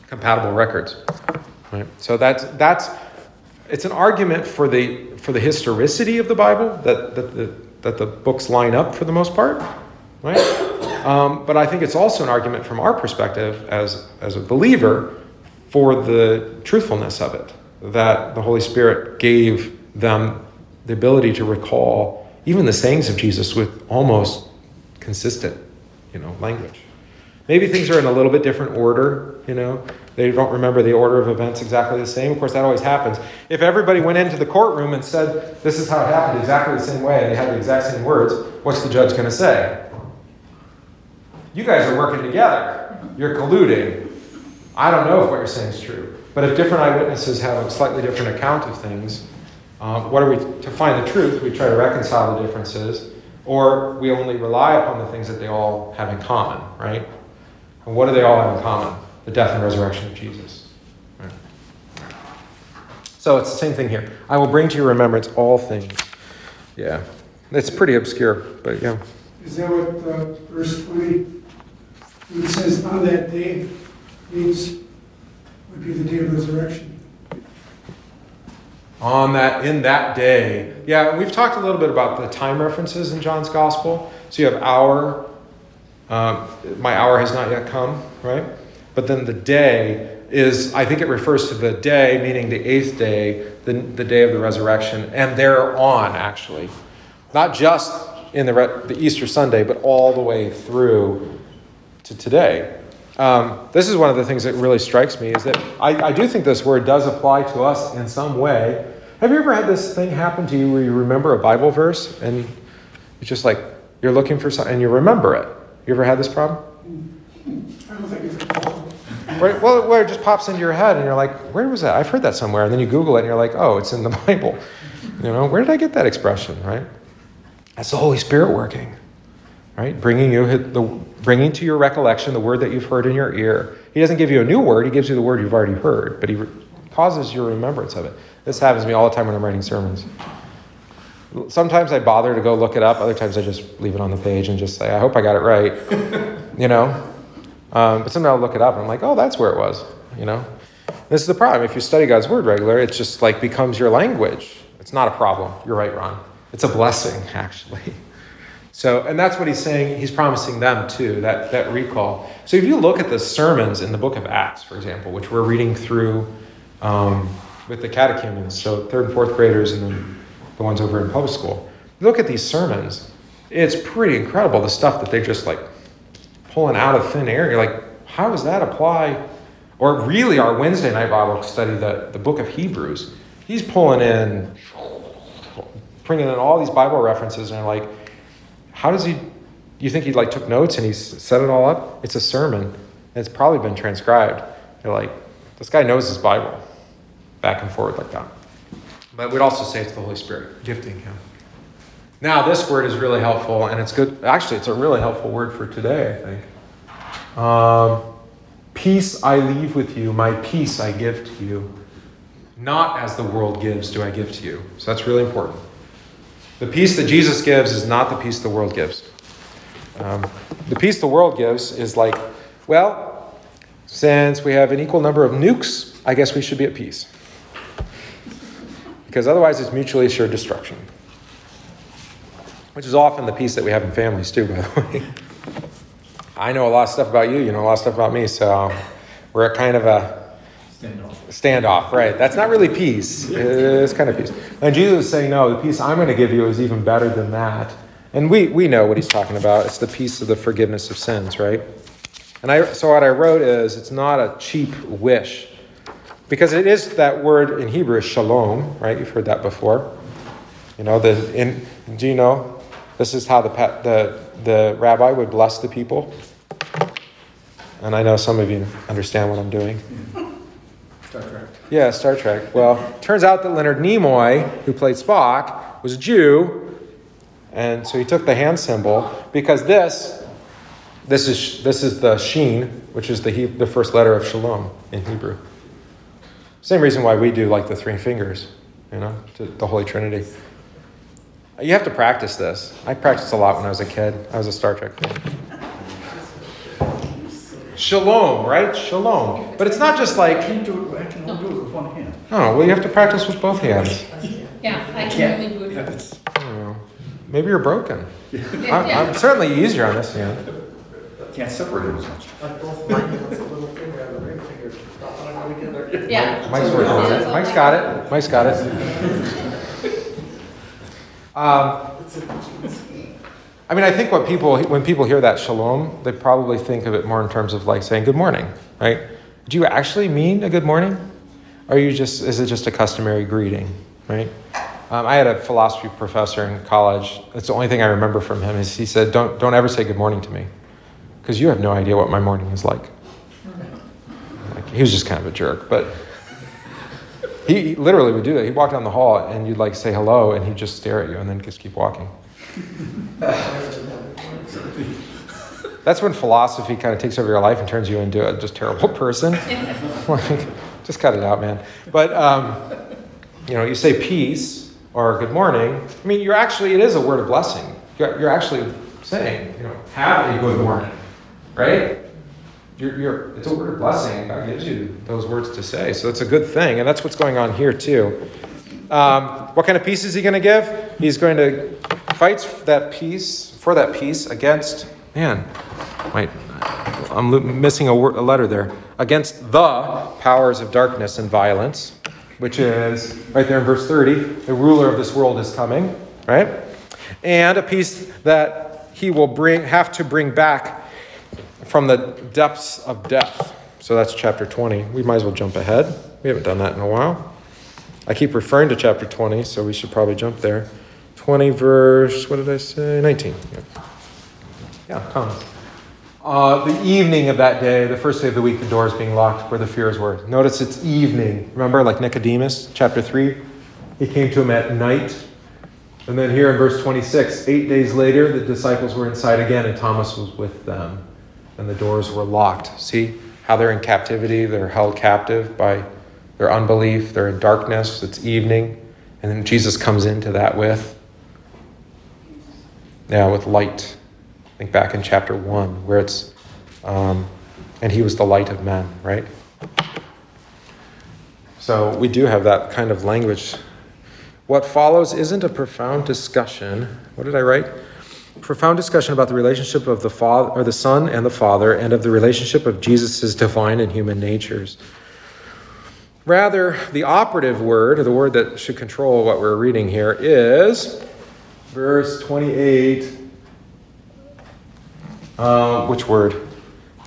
compatible records, right? So that's it's an argument for the historicity of the Bible that the books line up for the most part, right? But I think it's also an argument from our perspective as a believer for the truthfulness of it, that the Holy Spirit gave them the ability to recall even the sayings of Jesus with almost consistent, language. Maybe things are in a little bit different order, They don't remember the order of events exactly the same. Of course, that always happens. If everybody went into the courtroom and said, this is how it happened exactly the same way, and they had the exact same words, what's the judge going to say? You guys are working together. You're colluding. I don't know if what you're saying is true. But if different eyewitnesses have a slightly different account of things, what are we to find the truth? We try to reconcile the differences, or we only rely upon the things that they all have in common, right? And what do they all have in common? The death and resurrection of Jesus. Right. So it's the same thing here. I will bring to your remembrance all things. Yeah. It's pretty obscure, but yeah. Is that what verse 20, when it says on that day, means would be the day of resurrection? In that day. Yeah, and we've talked a little bit about the time references in John's Gospel. So you have hour, my hour has not yet come, right? But then the day is, I think it refers to the day, meaning the eighth day, the day of the resurrection, and thereon, actually. Not just in the Easter Sunday, but all the way through to today. This is one of the things that really strikes me, is that I do think this word does apply to us in some way. Have you ever had this thing happen to you where you remember a Bible verse, and it's just like you're looking for something, and you remember it? You ever had this problem? I don't think it's a problem. Right? Well, where it just pops into your head, and you're like, where was that? I've heard that somewhere. And then you Google it, and you're like, oh, it's in the Bible. Where did I get that expression, right? That's the Holy Spirit working, right? Bringing to your recollection the word that you've heard in your ear. He doesn't give you a new word. He gives you the word you've already heard, but he causes your remembrance of it. This happens to me all the time when I'm writing sermons. Sometimes I bother to go look it up. Other times I just leave it on the page and just say, I hope I got it right, But sometimes I'll look it up and I'm like, oh, that's where it was, This is the problem. If you study God's word regularly, it just becomes your language. It's not a problem. You're right, Ron. It's a blessing, actually. So, and that's what he's saying. He's promising them, too, that recall. So if you look at the sermons in the book of Acts, for example, which we're reading through with the catechumens, so third and fourth graders and then the ones over in public school, look at these sermons. It's pretty incredible, the stuff that they just pulling out of thin air. You're like, how does that apply? Or really our Wednesday night Bible study, the book of Hebrews, he's bringing in all these Bible references, and you're like, how does he, you think he took notes and he set it all up? It's a sermon, and it's probably been transcribed. You're like, this guy knows his Bible, back and forth like that. But we'd also say it's the Holy Spirit gifting him. Now, this word is really helpful, and it's good. Actually, it's a really helpful word for today, I think. Peace I leave with you, my peace I give to you. Not as the world gives do I give to you. So that's really important. The peace that Jesus gives is not the peace the world gives. The peace the world gives is since we have an equal number of nukes, I guess we should be at peace. Because otherwise it's mutually assured destruction. Which is often the peace that we have in families too, by the way. I know a lot of stuff about you, you know a lot of stuff about me, so we're at kind of a standoff, right? That's not really peace. It's kind of peace. And Jesus is saying, no, the peace I'm going to give you is even better than that. And we know what he's talking about. It's the peace of the forgiveness of sins, right? And so what I wrote is, it's not a cheap wish. Because it is, that word in Hebrew is shalom, right? You've heard that before. Do you know? This is how the rabbi would bless the people. And I know some of you understand what I'm doing. Star Trek. Yeah, Star Trek. Well, turns out that Leonard Nimoy, who played Spock, was a Jew. And so he took the hand symbol, because this is the sheen, which is the first letter of shalom in Hebrew. Same reason why we do the three fingers, to the Holy Trinity. You have to practice this. I practiced a lot when I was a kid. I was a Star Trek fan. Shalom, right? Shalom. But it's not just I can't do it. I can only do it with one hand. Oh, well, you have to practice with both hands. Yeah, I can only do it with one. Maybe you're broken. I'm certainly easier on this hand. Can't separate it as much. Like both my hands, a little finger and a ring finger. Not that I'm going to get there. Yeah. Mike's working on it. Mike's got it. Mike's got it. I mean, I think what people, when people hear that shalom, they probably think of it more in terms of like saying good morning, right? Do you actually mean a good morning? Or are you just, is it just a customary greeting, right? I had a philosophy professor in college. That's the only thing I remember from him is he said, don't ever say good morning to me because you have no idea what my morning is like. Like he was just kind of a jerk, but he literally would do that. He'd walk down the hall and you'd like say hello and he'd just stare at you and then just keep walking. That's when philosophy kind of takes over your life and turns you into a just terrible person. Like, just cut it out, man. But, you know, you say peace or good morning. I mean, you're actually, it is a word of blessing. You're actually saying, you know, have a good morning, right? It's a word of blessing. God gives you those words to say. So it's a good thing. And that's what's going on here too. What kind of peace is he going to give? He's going to fight for that peace against, man, wait, I'm missing a letter there. Against the powers of darkness and violence, which is right there in verse 30. The ruler of this world is coming, right? And a peace that he will have to bring back from the depths of death. So that's chapter 20. We might as well jump ahead. We haven't done that in a while. I keep referring to chapter 20, so we should probably jump there. 20 verse, what did I say? 19. Yeah, Thomas. The evening of that day, the first day of the week, the doors being locked where the fears were. Notice it's evening. Remember, like Nicodemus, chapter 3, he came to him at night. And then here in verse 26, 8 days later, the disciples were inside again and Thomas was with them and the doors were locked. See how they're in captivity. They're held captive by their unbelief. They're in darkness. It's evening. And then Jesus comes into that with light. Think back in chapter 1 where it's, and he was the light of men, right? So we do have that kind of language. What follows isn't a profound discussion. What did I write? Profound discussion about the relationship of the Father or the Son and the Father and of the relationship of Jesus' divine and human natures. Rather, the operative word, or the word that should control what we're reading here is verse 28. Which word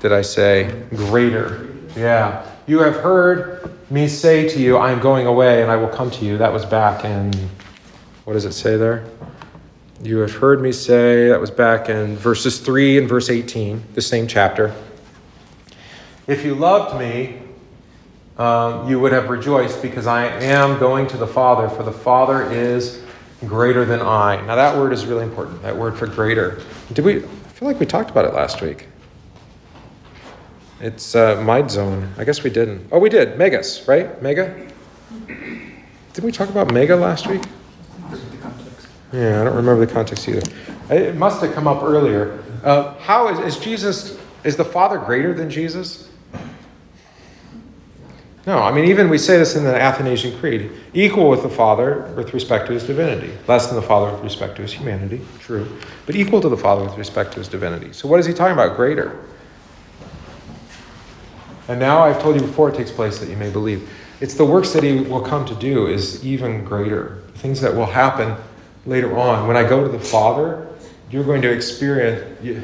did I say? Greater. Yeah. You have heard me say to you, I am going away and I will come to you. That was back in, what does it say there? You have heard me say, that was back in verses 3 and verse 18, the same chapter. If you loved me, you would have rejoiced because I am going to the Father, for the Father is greater than I. Now that word is really important, that word for greater. I feel like we talked about it last week. It's my zone. I guess we didn't. Oh, we did. Megas, right? Mega? Didn't we talk about mega last week? Yeah, I don't remember the context either. It must have come up earlier. How is Jesus, is the Father greater than Jesus? No, I mean, even we say this in the Athanasian Creed. Equal with the Father with respect to his divinity. Less than the Father with respect to his humanity. True. But equal to the Father with respect to his divinity. So what is he talking about? Greater. And now I've told you before it takes place that you may believe. It's the works that he will come to do is even greater. Things that will happen later on. When I go to the Father, you're going to experience...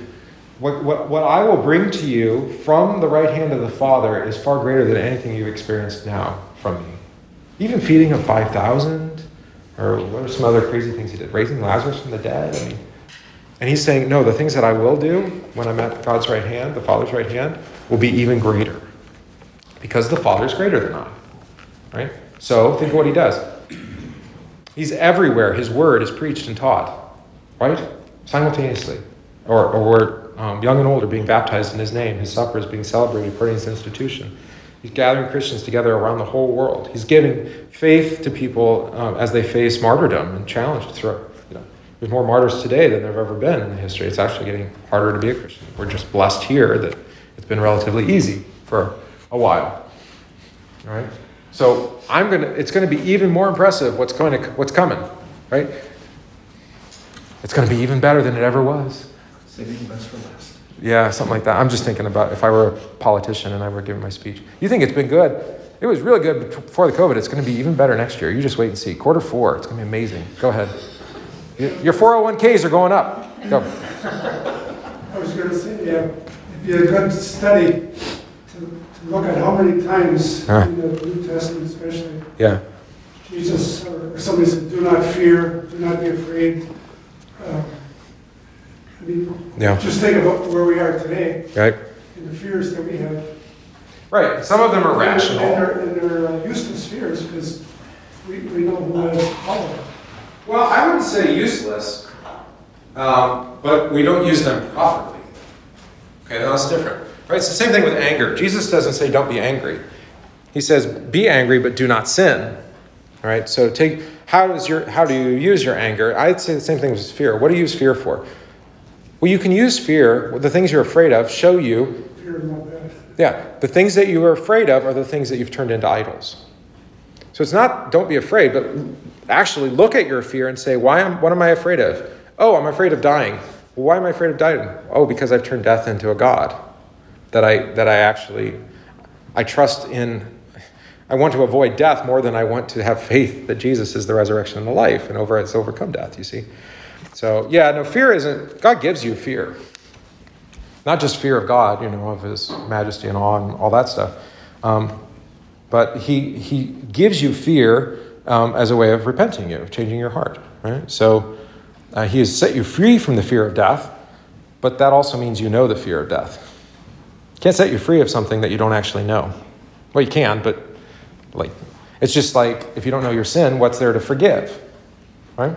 What I will bring to you from the right hand of the Father is far greater than anything you've experienced now from me. Even feeding of 5,000, or what are some other crazy things he did? Raising Lazarus from the dead? I mean, and he's saying, no, the things that I will do when I'm at God's right hand, the Father's right hand, will be even greater. Because the Father's greater than I. Right? So think of what he does. He's everywhere. His word is preached and taught. Right? Simultaneously. Or we're young and old are being baptized in his name. His supper is being celebrated according to his institution. He's gathering Christians together around the whole world. He's giving faith to people as they face martyrdom and challenge. There's more martyrs today than there have ever been in the history. It's actually getting harder to be a Christian. We're just blessed here that it's been relatively easy for a while. All right. So it's going to be even more impressive what's coming. Right. It's going to be even better than it ever was. Saving best for last. Yeah, something like that. I'm just thinking about if I were a politician and I were giving my speech. You think it's been good. It was really good before the COVID. It's going to be even better next year. You just wait and see. Quarter four. It's going to be amazing. Go ahead. Your 401ks are going up. Go. I was going to say, it'd be a good study to look at how many times in the New Testament especially. Yeah. Jesus, or somebody said, do not fear, do not be afraid. Just think about where we are today. Right. And the fears that we have. Right. Some of them are rational. And they're useless fears because we know who has power. Well, I wouldn't say useless, but we don't use them properly. Okay, that's different. Right? It's the same thing with anger. Jesus doesn't say don't be angry. He says be angry, but do not sin. All right. So how do you use your anger? I'd say the same thing with fear. What do you use fear for? Well, you can use fear. The things you're afraid of show you. Yeah, the things that you are afraid of are the things that you've turned into idols. So it's not don't be afraid, but actually look at your fear and say, what am I afraid of? Oh, I'm afraid of dying. Well, why am I afraid of dying? Oh, because I've turned death into a god that I trust in. I want to avoid death more than I want to have faith that Jesus is the resurrection and the life and it's overcome death, you see. So, fear isn't, God gives you fear. Not just fear of God, of his majesty and awe and all that stuff. But he gives you fear as a way of repenting you, changing your heart, right? So he has set you free from the fear of death, but that also means you know the fear of death. Can't set you free of something that you don't actually know. Well, you can, but it's just like if you don't know your sin, what's there to forgive, right?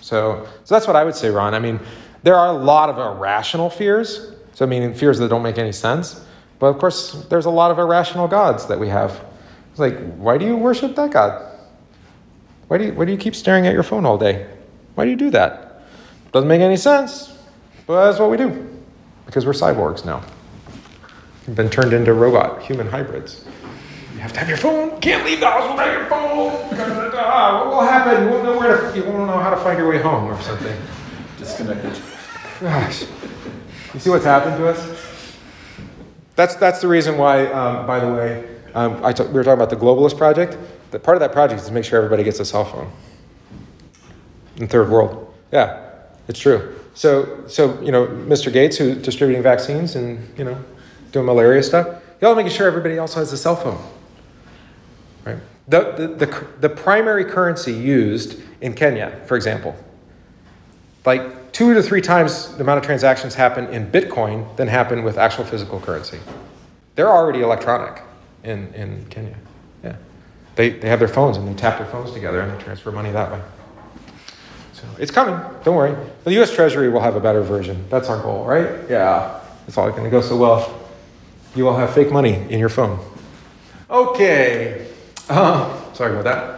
So that's what I would say, Ron. I mean, there are a lot of irrational fears, fears that don't make any sense. But of course, there's a lot of irrational gods that we have. It's like, why do you worship that god? Why do you keep staring at your phone all day? Why do you do that? Doesn't make any sense, but that's what we do because we're cyborgs now. We've been turned into robot human hybrids. You have to have your phone. Can't leave the house without your phone. What will happen? You won't know how to find your way home or something. Disconnected. Gosh, you see what's happened to us? That's the reason why, by the way, we were talking about the globalist project. The part of that project is to make sure everybody gets a cell phone in the third world. Yeah, it's true. So Mr. Gates, who's distributing vaccines and doing malaria stuff, he's all making sure everybody also has a cell phone. Right. The primary currency used in Kenya, for example, 2 to 3 times the amount of transactions happen in Bitcoin than happen with actual physical currency. They're already electronic in Kenya. Yeah, they have their phones and they tap their phones together and they transfer money that way. So it's coming. Don't worry. The U.S. Treasury will have a better version. That's our goal, right? Yeah. It's all going to go so well. You all have fake money in your phone. Okay. Sorry about that.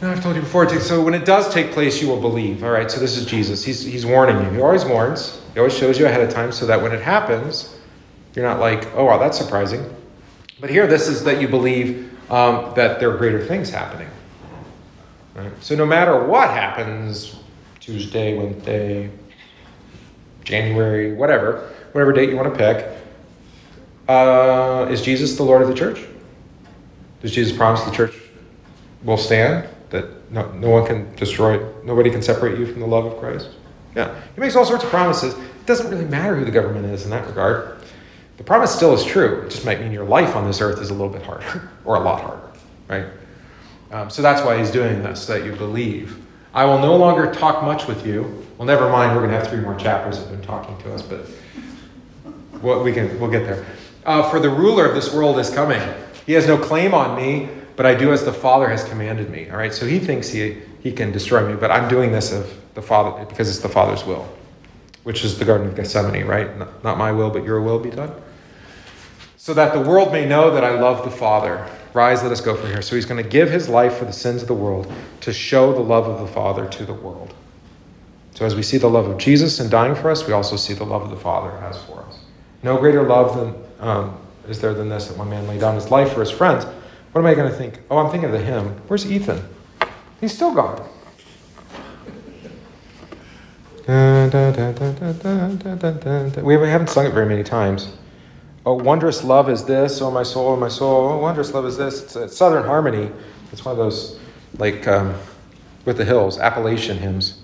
I've told you before, so when it does take place, you will believe. All right, so this is Jesus. He's warning you. He always warns. He always shows you ahead of time so that when it happens, you're not like, oh, wow, that's surprising. But here, this is that you believe that there are greater things happening. Right? So no matter what happens, Tuesday, Wednesday, January, whatever date you want to pick, is Jesus the Lord of the church? Does Jesus promise the church will stand? That no one can destroy, nobody can separate you from the love of Christ. Yeah, he makes all sorts of promises. It doesn't really matter who the government is in that regard. The promise still is true. It just might mean your life on this earth is a little bit harder, or a lot harder, right? So that's why he's doing this, so that you believe. I will no longer talk much with you. Well, never mind, we're going to have 3 more chapters of him talking to us, but we'll get there. For the ruler of this world is coming. He has no claim on me, but I do as the Father has commanded me. All right, so he thinks he can destroy me, but I'm doing this of the Father because it's the Father's will, which is the Garden of Gethsemane, right? Not my will, but your will be done. So that the world may know that I love the Father. Rise, let us go from here. So he's going to give his life for the sins of the world to show the love of the Father to the world. So as we see the love of Jesus in dying for us, we also see the love of the Father has for us. No greater love is there than this, that one man lay down his life for his friends. What am I going to think? Oh, I'm thinking of the hymn. Where's Ethan? He's still gone. We haven't sung it very many times. Oh wondrous love is this, oh my soul, oh wondrous love is this. It's Southern Harmony. It's one of those, like, with the hills, Appalachian hymns.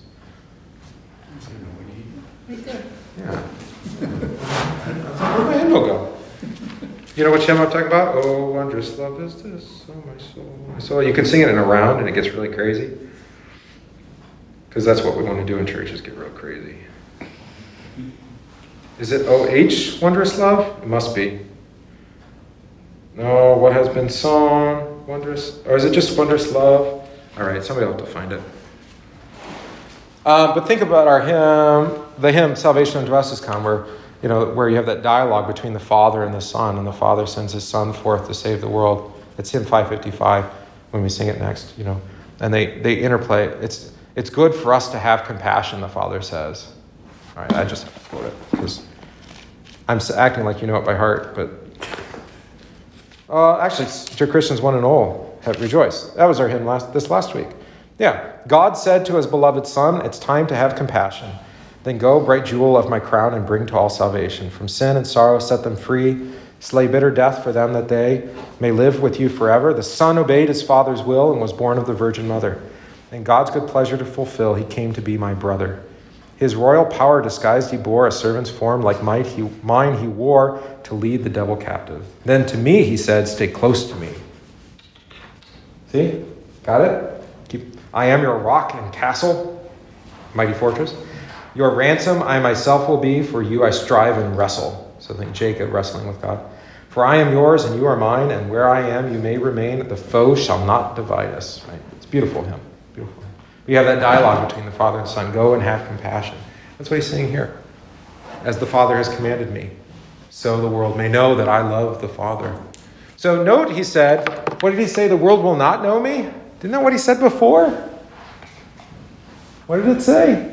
Right there. Yeah. Where'd my hymnal go? You know which hymn I'm talking about? Oh wondrous love is this, oh my soul, you can sing it in a round and it gets really crazy. Because that's what we want to do in church, is get real crazy. Is it OH, wondrous love? It must be. No, what has been sung? Wondrous, or is it just wondrous love? All right, somebody will have to find it. But think about our hymn, the hymn Salvation Unto Us Is Come, where, you know, where you have that dialogue between the Father and the Son, and the Father sends his Son forth to save the world. It's hymn 555 when we sing it next, you know. And they interplay. It's good for us to have compassion, the Father says. All right, I just have to quote it because I'm acting like you know it by heart, but actually, to Christians one and all, have rejoiced. That was our hymn last week. Yeah, God said to his beloved Son, it's time to have compassion. Then go, bright jewel of my crown, and bring to all salvation. From sin and sorrow set them free. Slay bitter death for them, that they may live with you forever. The Son obeyed his Father's will and was born of the Virgin Mother. And God's good pleasure to fulfill, he came to be my brother. His royal power disguised he bore, a servant's form like mine he wore, to lead the devil captive. Then to me he said, stay close to me. See? Got it? I am your rock and castle, mighty fortress. Your ransom I myself will be, for you I strive and wrestle. So think Jacob wrestling with God. For I am yours and you are mine, and where I am you may remain. The foe shall not divide us. Right? It's beautiful hymn. Beautiful. We have that dialogue between the Father and the Son. Go and have compassion. That's what he's saying here. As the Father has commanded me, so the world may know that I love the Father. So note, he said, what did he say? The world will not know me? Didn't that what he said before? What did it say?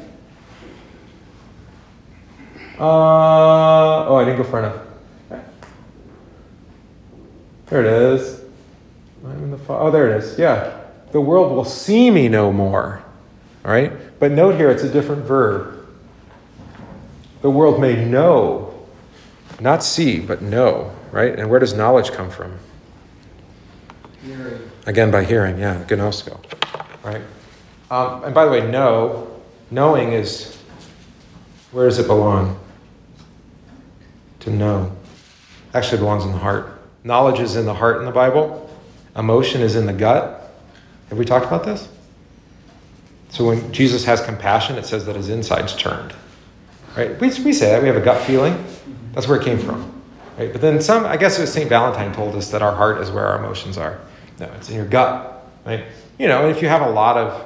I didn't go far enough. Okay. There it is. I'm in the there it is. Yeah. The world will see me no more. All right? But note here, it's a different verb. The world may know. Not see, but know. Right? And where does knowledge come from? Hearing. Again, by hearing. Yeah, gnosko. Right? And by the way, knowing is, where does it belong? To know. Actually, it belongs in the heart. Knowledge is in the heart in the Bible. Emotion is in the gut. Have we talked about this? So when Jesus has compassion, it says that his insides turned. Right? We say that. We have a gut feeling. That's where it came from. Right? But then some, I guess it was St. Valentine told us that our heart is where our emotions are. No, it's in your gut. Right? You know, if you have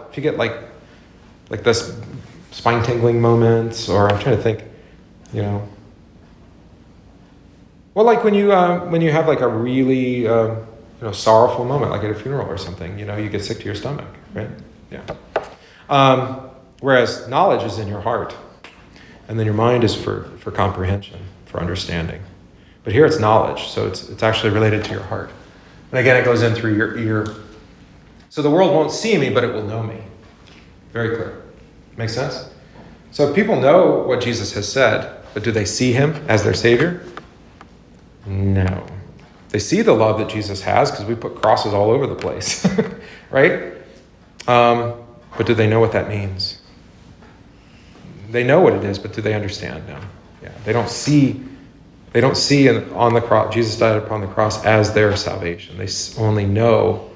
if you get like this spine tingling moments, or I'm trying to think, you know. Well, like when you have like a really... sorrowful moment, like at a funeral or something, you know, you get sick to your stomach, right? Yeah. Whereas knowledge is in your heart, and then your mind is for comprehension, for understanding. But here it's knowledge, so it's actually related to your heart. And again, it goes in through your ear. So the world won't see me, but it will know me. Very clear. Makes sense? So people know what Jesus has said, but do they see him as their Savior? No. They see the love that Jesus has because we put crosses all over the place, right? But do they know what that means? They know what it is, but do they understand? No. Yeah, they don't see on the cross, Jesus died upon the cross as their salvation. They only know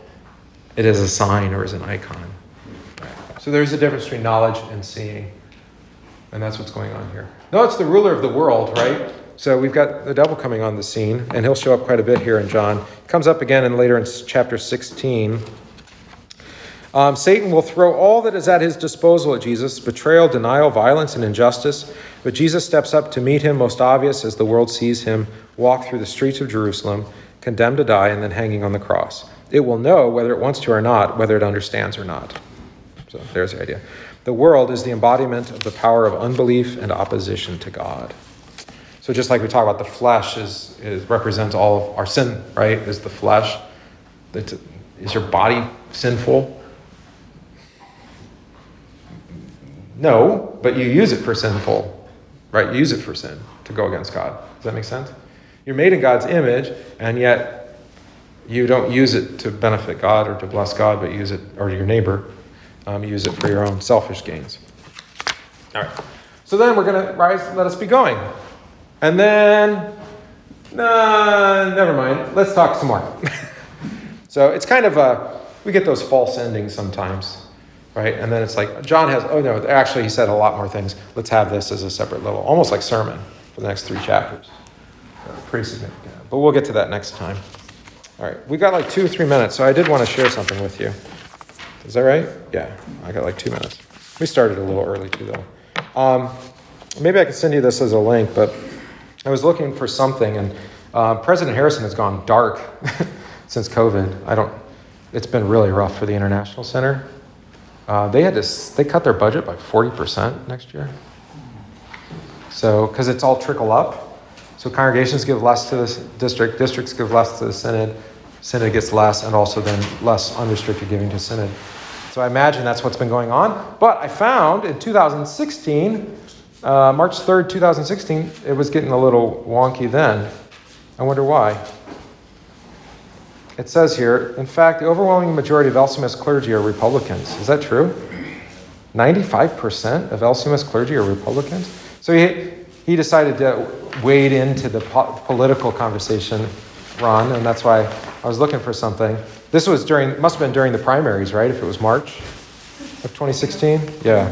it as a sign or as an icon. Right. So there's a difference between knowledge and seeing, and that's what's going on here. No, it's the ruler of the world, right? So we've got the devil coming on the scene, and he'll show up quite a bit here in John. Comes up again later in chapter 16. Satan will throw all that is at his disposal at Jesus, betrayal, denial, violence, and injustice. But Jesus steps up to meet him, most obvious as the world sees him walk through the streets of Jerusalem, condemned to die, and then hanging on the cross. It will know whether it wants to or not, whether it understands or not. So there's the idea. The world is the embodiment of the power of unbelief and opposition to God. So just like we talk about the flesh represents all of our sin, right? Is the flesh, is your body sinful? No, but you use it for sinful, right? You use it for sin, to go against God. Does that make sense? You're made in God's image, and yet you don't use it to benefit God or to bless God, but use it, or your neighbor, use it for your own selfish gains. All right. So then we're going to rise, let us be going. And then, never mind. Let's talk some more. So it's kind of a, we get those false endings sometimes, right? And then it's like, John has, oh no, actually he said a lot more things. Let's have this as a separate level, almost like sermon for the next 3 chapters. Pretty significant. But we'll get to that next time. All right. We got like 2 or 3 minutes, so I did want to share something with you. Is that right? Yeah, I got like 2 minutes. We started a little early too, though. Maybe I could send you this as a link, but I was looking for something, and President Harrison has gone dark since COVID. It's been really rough for the International Center. They cut their budget by 40% next year. So, because it's all trickle up. So congregations give less to the district, districts give less to the synod gets less, and also then less unrestricted giving to synod. So I imagine that's what's been going on. But I found in 2016, March 3rd, 2016, it was getting a little wonky then. I wonder why. It says here, in fact, the overwhelming majority of LCMS clergy are Republicans. Is that true? 95% of LCMS clergy are Republicans? So he decided to wade into the political conversation, Ron, and that's why I was looking for something. This was must have been during the primaries, right? If it was March of 2016? Yeah.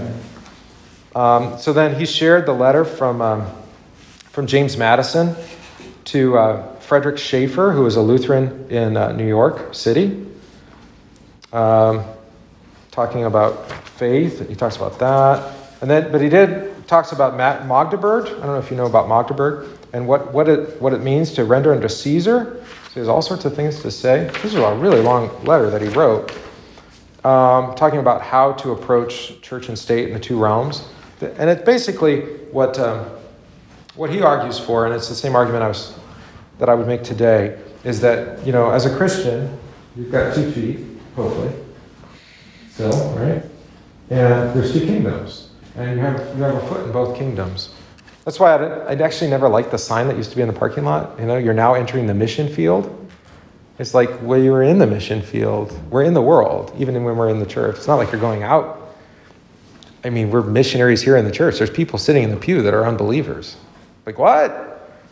So then he shared the letter from James Madison to Frederick Schaeffer, who was a Lutheran in New York City, talking about faith. He talks about that, talks about Magdeburg. I don't know if you know about Magdeburg and what it means to render unto Caesar. So he has all sorts of things to say. This is a really long letter that he wrote, talking about how to approach church and state in the two realms. And it's basically what he argues for, and it's the same argument that I would make today, is that, you know, as a Christian, you've got 2 feet, hopefully, still, right? And there's 2 kingdoms, and you have a foot in both kingdoms. That's why I'd actually never liked the sign that used to be in the parking lot. You know, you're now entering the mission field. It's like, well, you were in the mission field. We're in the world, even when we're in the church. It's not like you're going out. I mean, we're missionaries here in the church. There's people sitting in the pew that are unbelievers. Like, what?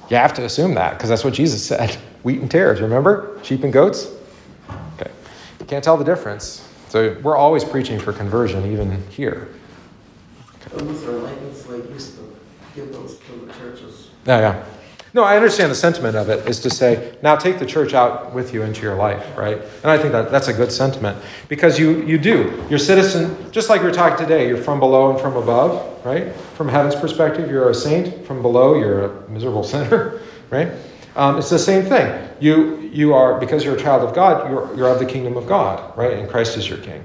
You have to assume that, because that's what Jesus said. Wheat and tares, remember? Sheep and goats? Okay. You can't tell the difference. So we're always preaching for conversion, even here. Okay. Give those to the churches. Oh, yeah. No, I understand the sentiment of it, is to say, now take the church out with you into your life, right? And I think that's a good sentiment, because you do. You're citizen, just like we're talking today, you're from below and from above, right? From heaven's perspective, you're a saint. From below, you're a miserable sinner, right? It's the same thing. You are, because you're a child of God, you're of the kingdom of God, right? And Christ is your king,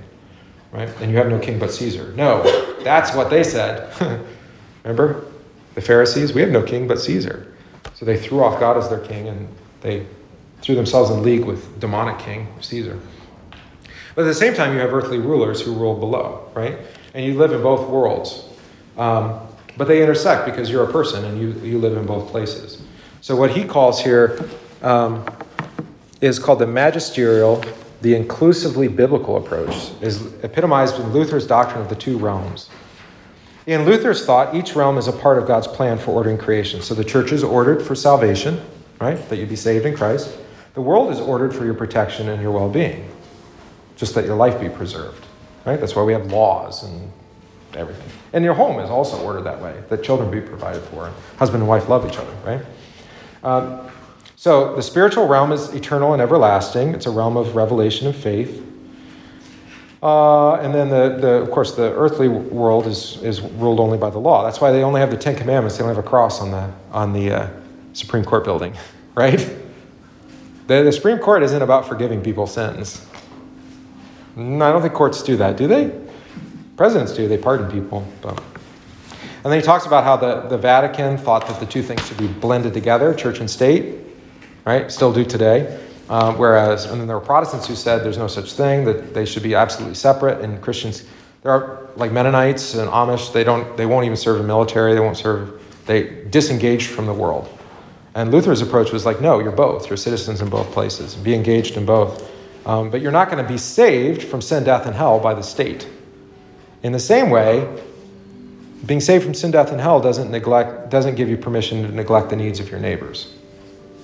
right? And you have no king but Caesar. No, that's what they said. Remember? The Pharisees, we have no king but Caesar. So they threw off God as their king, and they threw themselves in league with demonic king, Caesar. But at the same time, you have earthly rulers who rule below, right? And you live in both worlds. But they intersect, because you're a person and you live in both places. So what he calls here is called the magisterial, the inclusively biblical approach, is epitomized in Luther's doctrine of the two realms. In Luther's thought, each realm is a part of God's plan for ordering creation. So the church is ordered for salvation, right? That you be saved in Christ. The world is ordered for your protection and your well-being. Just that your life be preserved, right? That's why we have laws and everything. And your home is also ordered that way, that children be provided for. Husband and wife love each other, right? So the spiritual realm is eternal and everlasting. It's a realm of revelation and faith. And then, of course, the earthly world is ruled only by the law. That's why they only have the Ten Commandments. They don't have a cross on the Supreme Court building, right? The Supreme Court isn't about forgiving people sins. No, I don't think courts do that, do they? Presidents do. They pardon people. But. And then he talks about how the Vatican thought that the two things should be blended together, church and state, right? Still do today. And then there were Protestants who said there's no such thing, that they should be absolutely separate. And Christians, there are like Mennonites and Amish, they won't even serve in the military. They disengage from the world. And Luther's approach was like, no, you're both. You're citizens in both places. Be engaged in both. But you're not going to be saved from sin, death, and hell by the state. In the same way, being saved from sin, death, and hell doesn't give you permission to neglect the needs of your neighbors,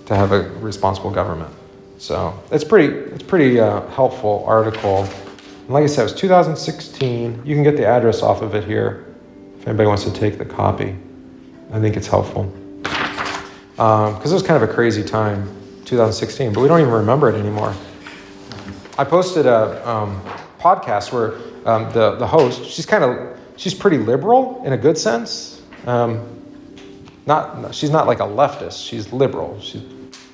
to have a responsible government. So it's pretty helpful article. And like I said, it was 2016. You can get the address off of it here if anybody wants to take the copy. I think it's helpful. Because it was kind of a crazy time, 2016, but we don't even remember it anymore. I posted a podcast where the host, she's pretty liberal in a good sense. She's not like a leftist. She's liberal. She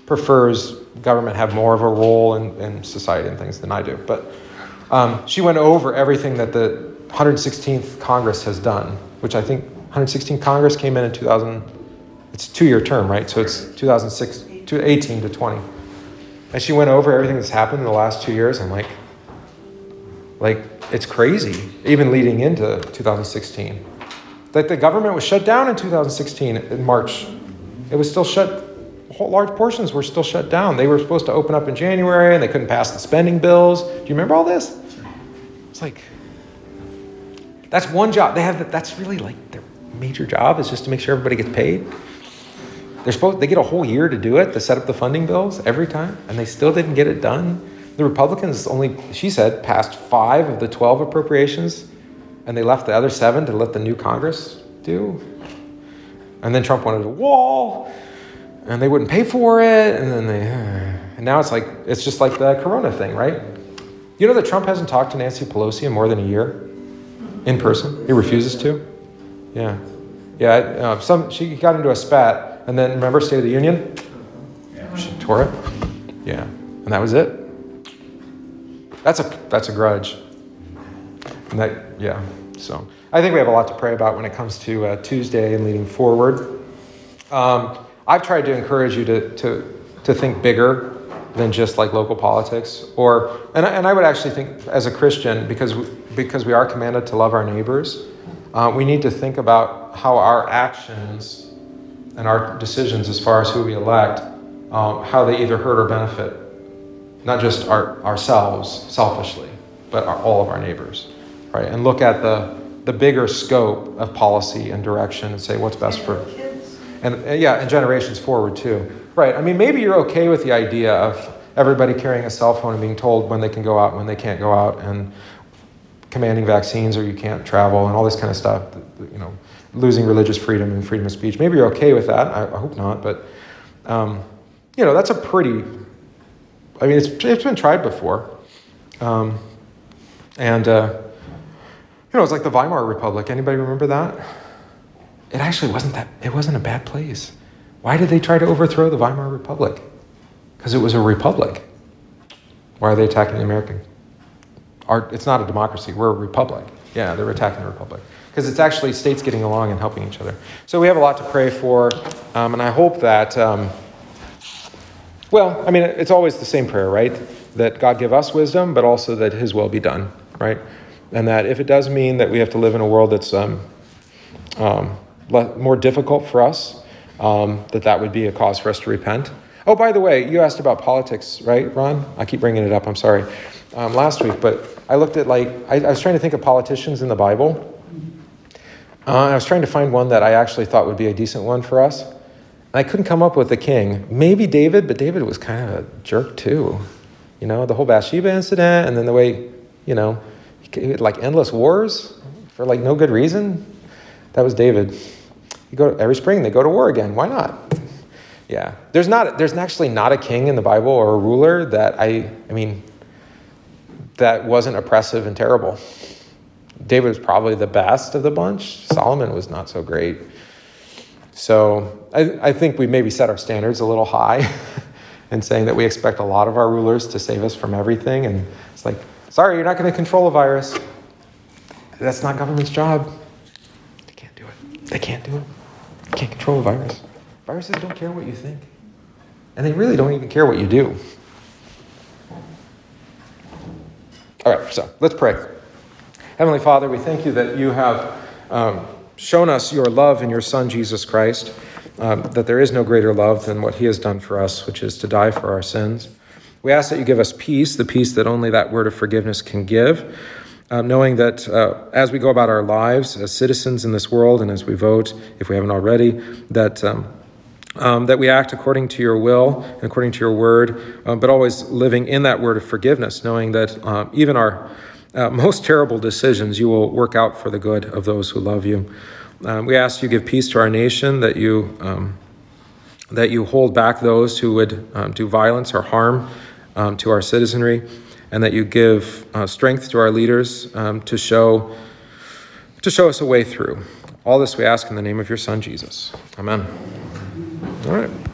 prefers government have more of a role in society and things than I do. But she went over everything that the 116th Congress has done, which I think 116th Congress came in 2000. It's a 2-year term, right? So it's 2006 to 18 to 20. And she went over everything that's happened in the last 2 years. I'm like it's crazy, even leading into 2016. That the government was shut down in 2016 in March. It was still shut. Large portions were still shut down. They were supposed to open up in January, and they couldn't pass the spending bills. Do you remember all this? It's like, that's one job. They have that's really like their major job is just to make sure everybody gets paid. They get a whole year to do it, to set up the funding bills every time, and they still didn't get it done. The Republicans only, she said, passed 5 of the 12 appropriations, and they left the other 7 to let the new Congress do. And then Trump wanted a wall, and they wouldn't pay for it, and then and now it's just like the Corona thing, right? You know that Trump hasn't talked to Nancy Pelosi in more than a year in person. He refuses to. Yeah. She got into a spat. And then remember State of the Union? Yeah. She tore it. Yeah. And that was it. That's a grudge. And that, yeah. So I think we have a lot to pray about when it comes to Tuesday and leading forward. I've tried to encourage you to think bigger than just like local politics, and I would actually think as a Christian, because we are commanded to love our neighbors, we need to think about how our actions and our decisions as far as who we elect, how they either hurt or benefit, not just ourselves selfishly, but all of our neighbors, right? And look at the bigger scope of policy and direction and say what's best for kids. And generations forward too, right? I mean, maybe you're okay with the idea of everybody carrying a cell phone and being told when they can go out, when they can't go out, and commanding vaccines or you can't travel and all this kind of stuff, you know, losing religious freedom and freedom of speech. Maybe you're okay with that. I hope not. But, that's it's been tried before. It's like the Weimar Republic. Anybody remember that? It actually wasn't a bad place. Why did they try to overthrow the Weimar Republic? Because it was a republic. Why are they attacking the American? It's not a democracy. We're a republic. Yeah, they're attacking the republic. Because it's actually states getting along and helping each other. So we have a lot to pray for, and I hope that, it's always the same prayer, right? That God give us wisdom, but also that his will be done, right? And that if it does mean that we have to live in a world that's more difficult for us, that would be a cause for us to repent. Oh, by the way, you asked about politics, right, Ron? I keep bringing it up, I'm sorry, last week, but I looked at, I was trying to think of politicians in the Bible. I was trying to find one that I actually thought would be a decent one for us. And I couldn't come up with a king. Maybe David, but David was kind of a jerk too. You know, the whole Bathsheba incident, and then the way, he had endless wars for no good reason. That was David. Every spring they go to war again. Why not? Yeah. There's actually not a king in the Bible or a ruler that that wasn't oppressive and terrible. David was probably the best of the bunch. Solomon was not so great. So I think we maybe set our standards a little high in saying that we expect a lot of our rulers to save us from everything. And it's like, sorry, you're not going to control a virus. That's not government's job. They can't do it. They can't control a virus. Viruses don't care what you think. And they really don't even care what you do. All right, so let's pray. Heavenly Father, we thank you that you have shown us your love in your Son, Jesus Christ, that there is no greater love than what he has done for us, which is to die for our sins. We ask that you give us peace, the peace that only that word of forgiveness can give, knowing that as we go about our lives as citizens in this world and as we vote, if we haven't already, that that we act according to your will and according to your word, but always living in that word of forgiveness, knowing that even our most terrible decisions you will work out for the good of those who love you. We ask you give peace to our nation, that you hold back those who would do violence or harm to our citizenry, and that you give strength to our leaders to show us a way through. All this we ask in the name of your Son, Jesus. Amen. All right.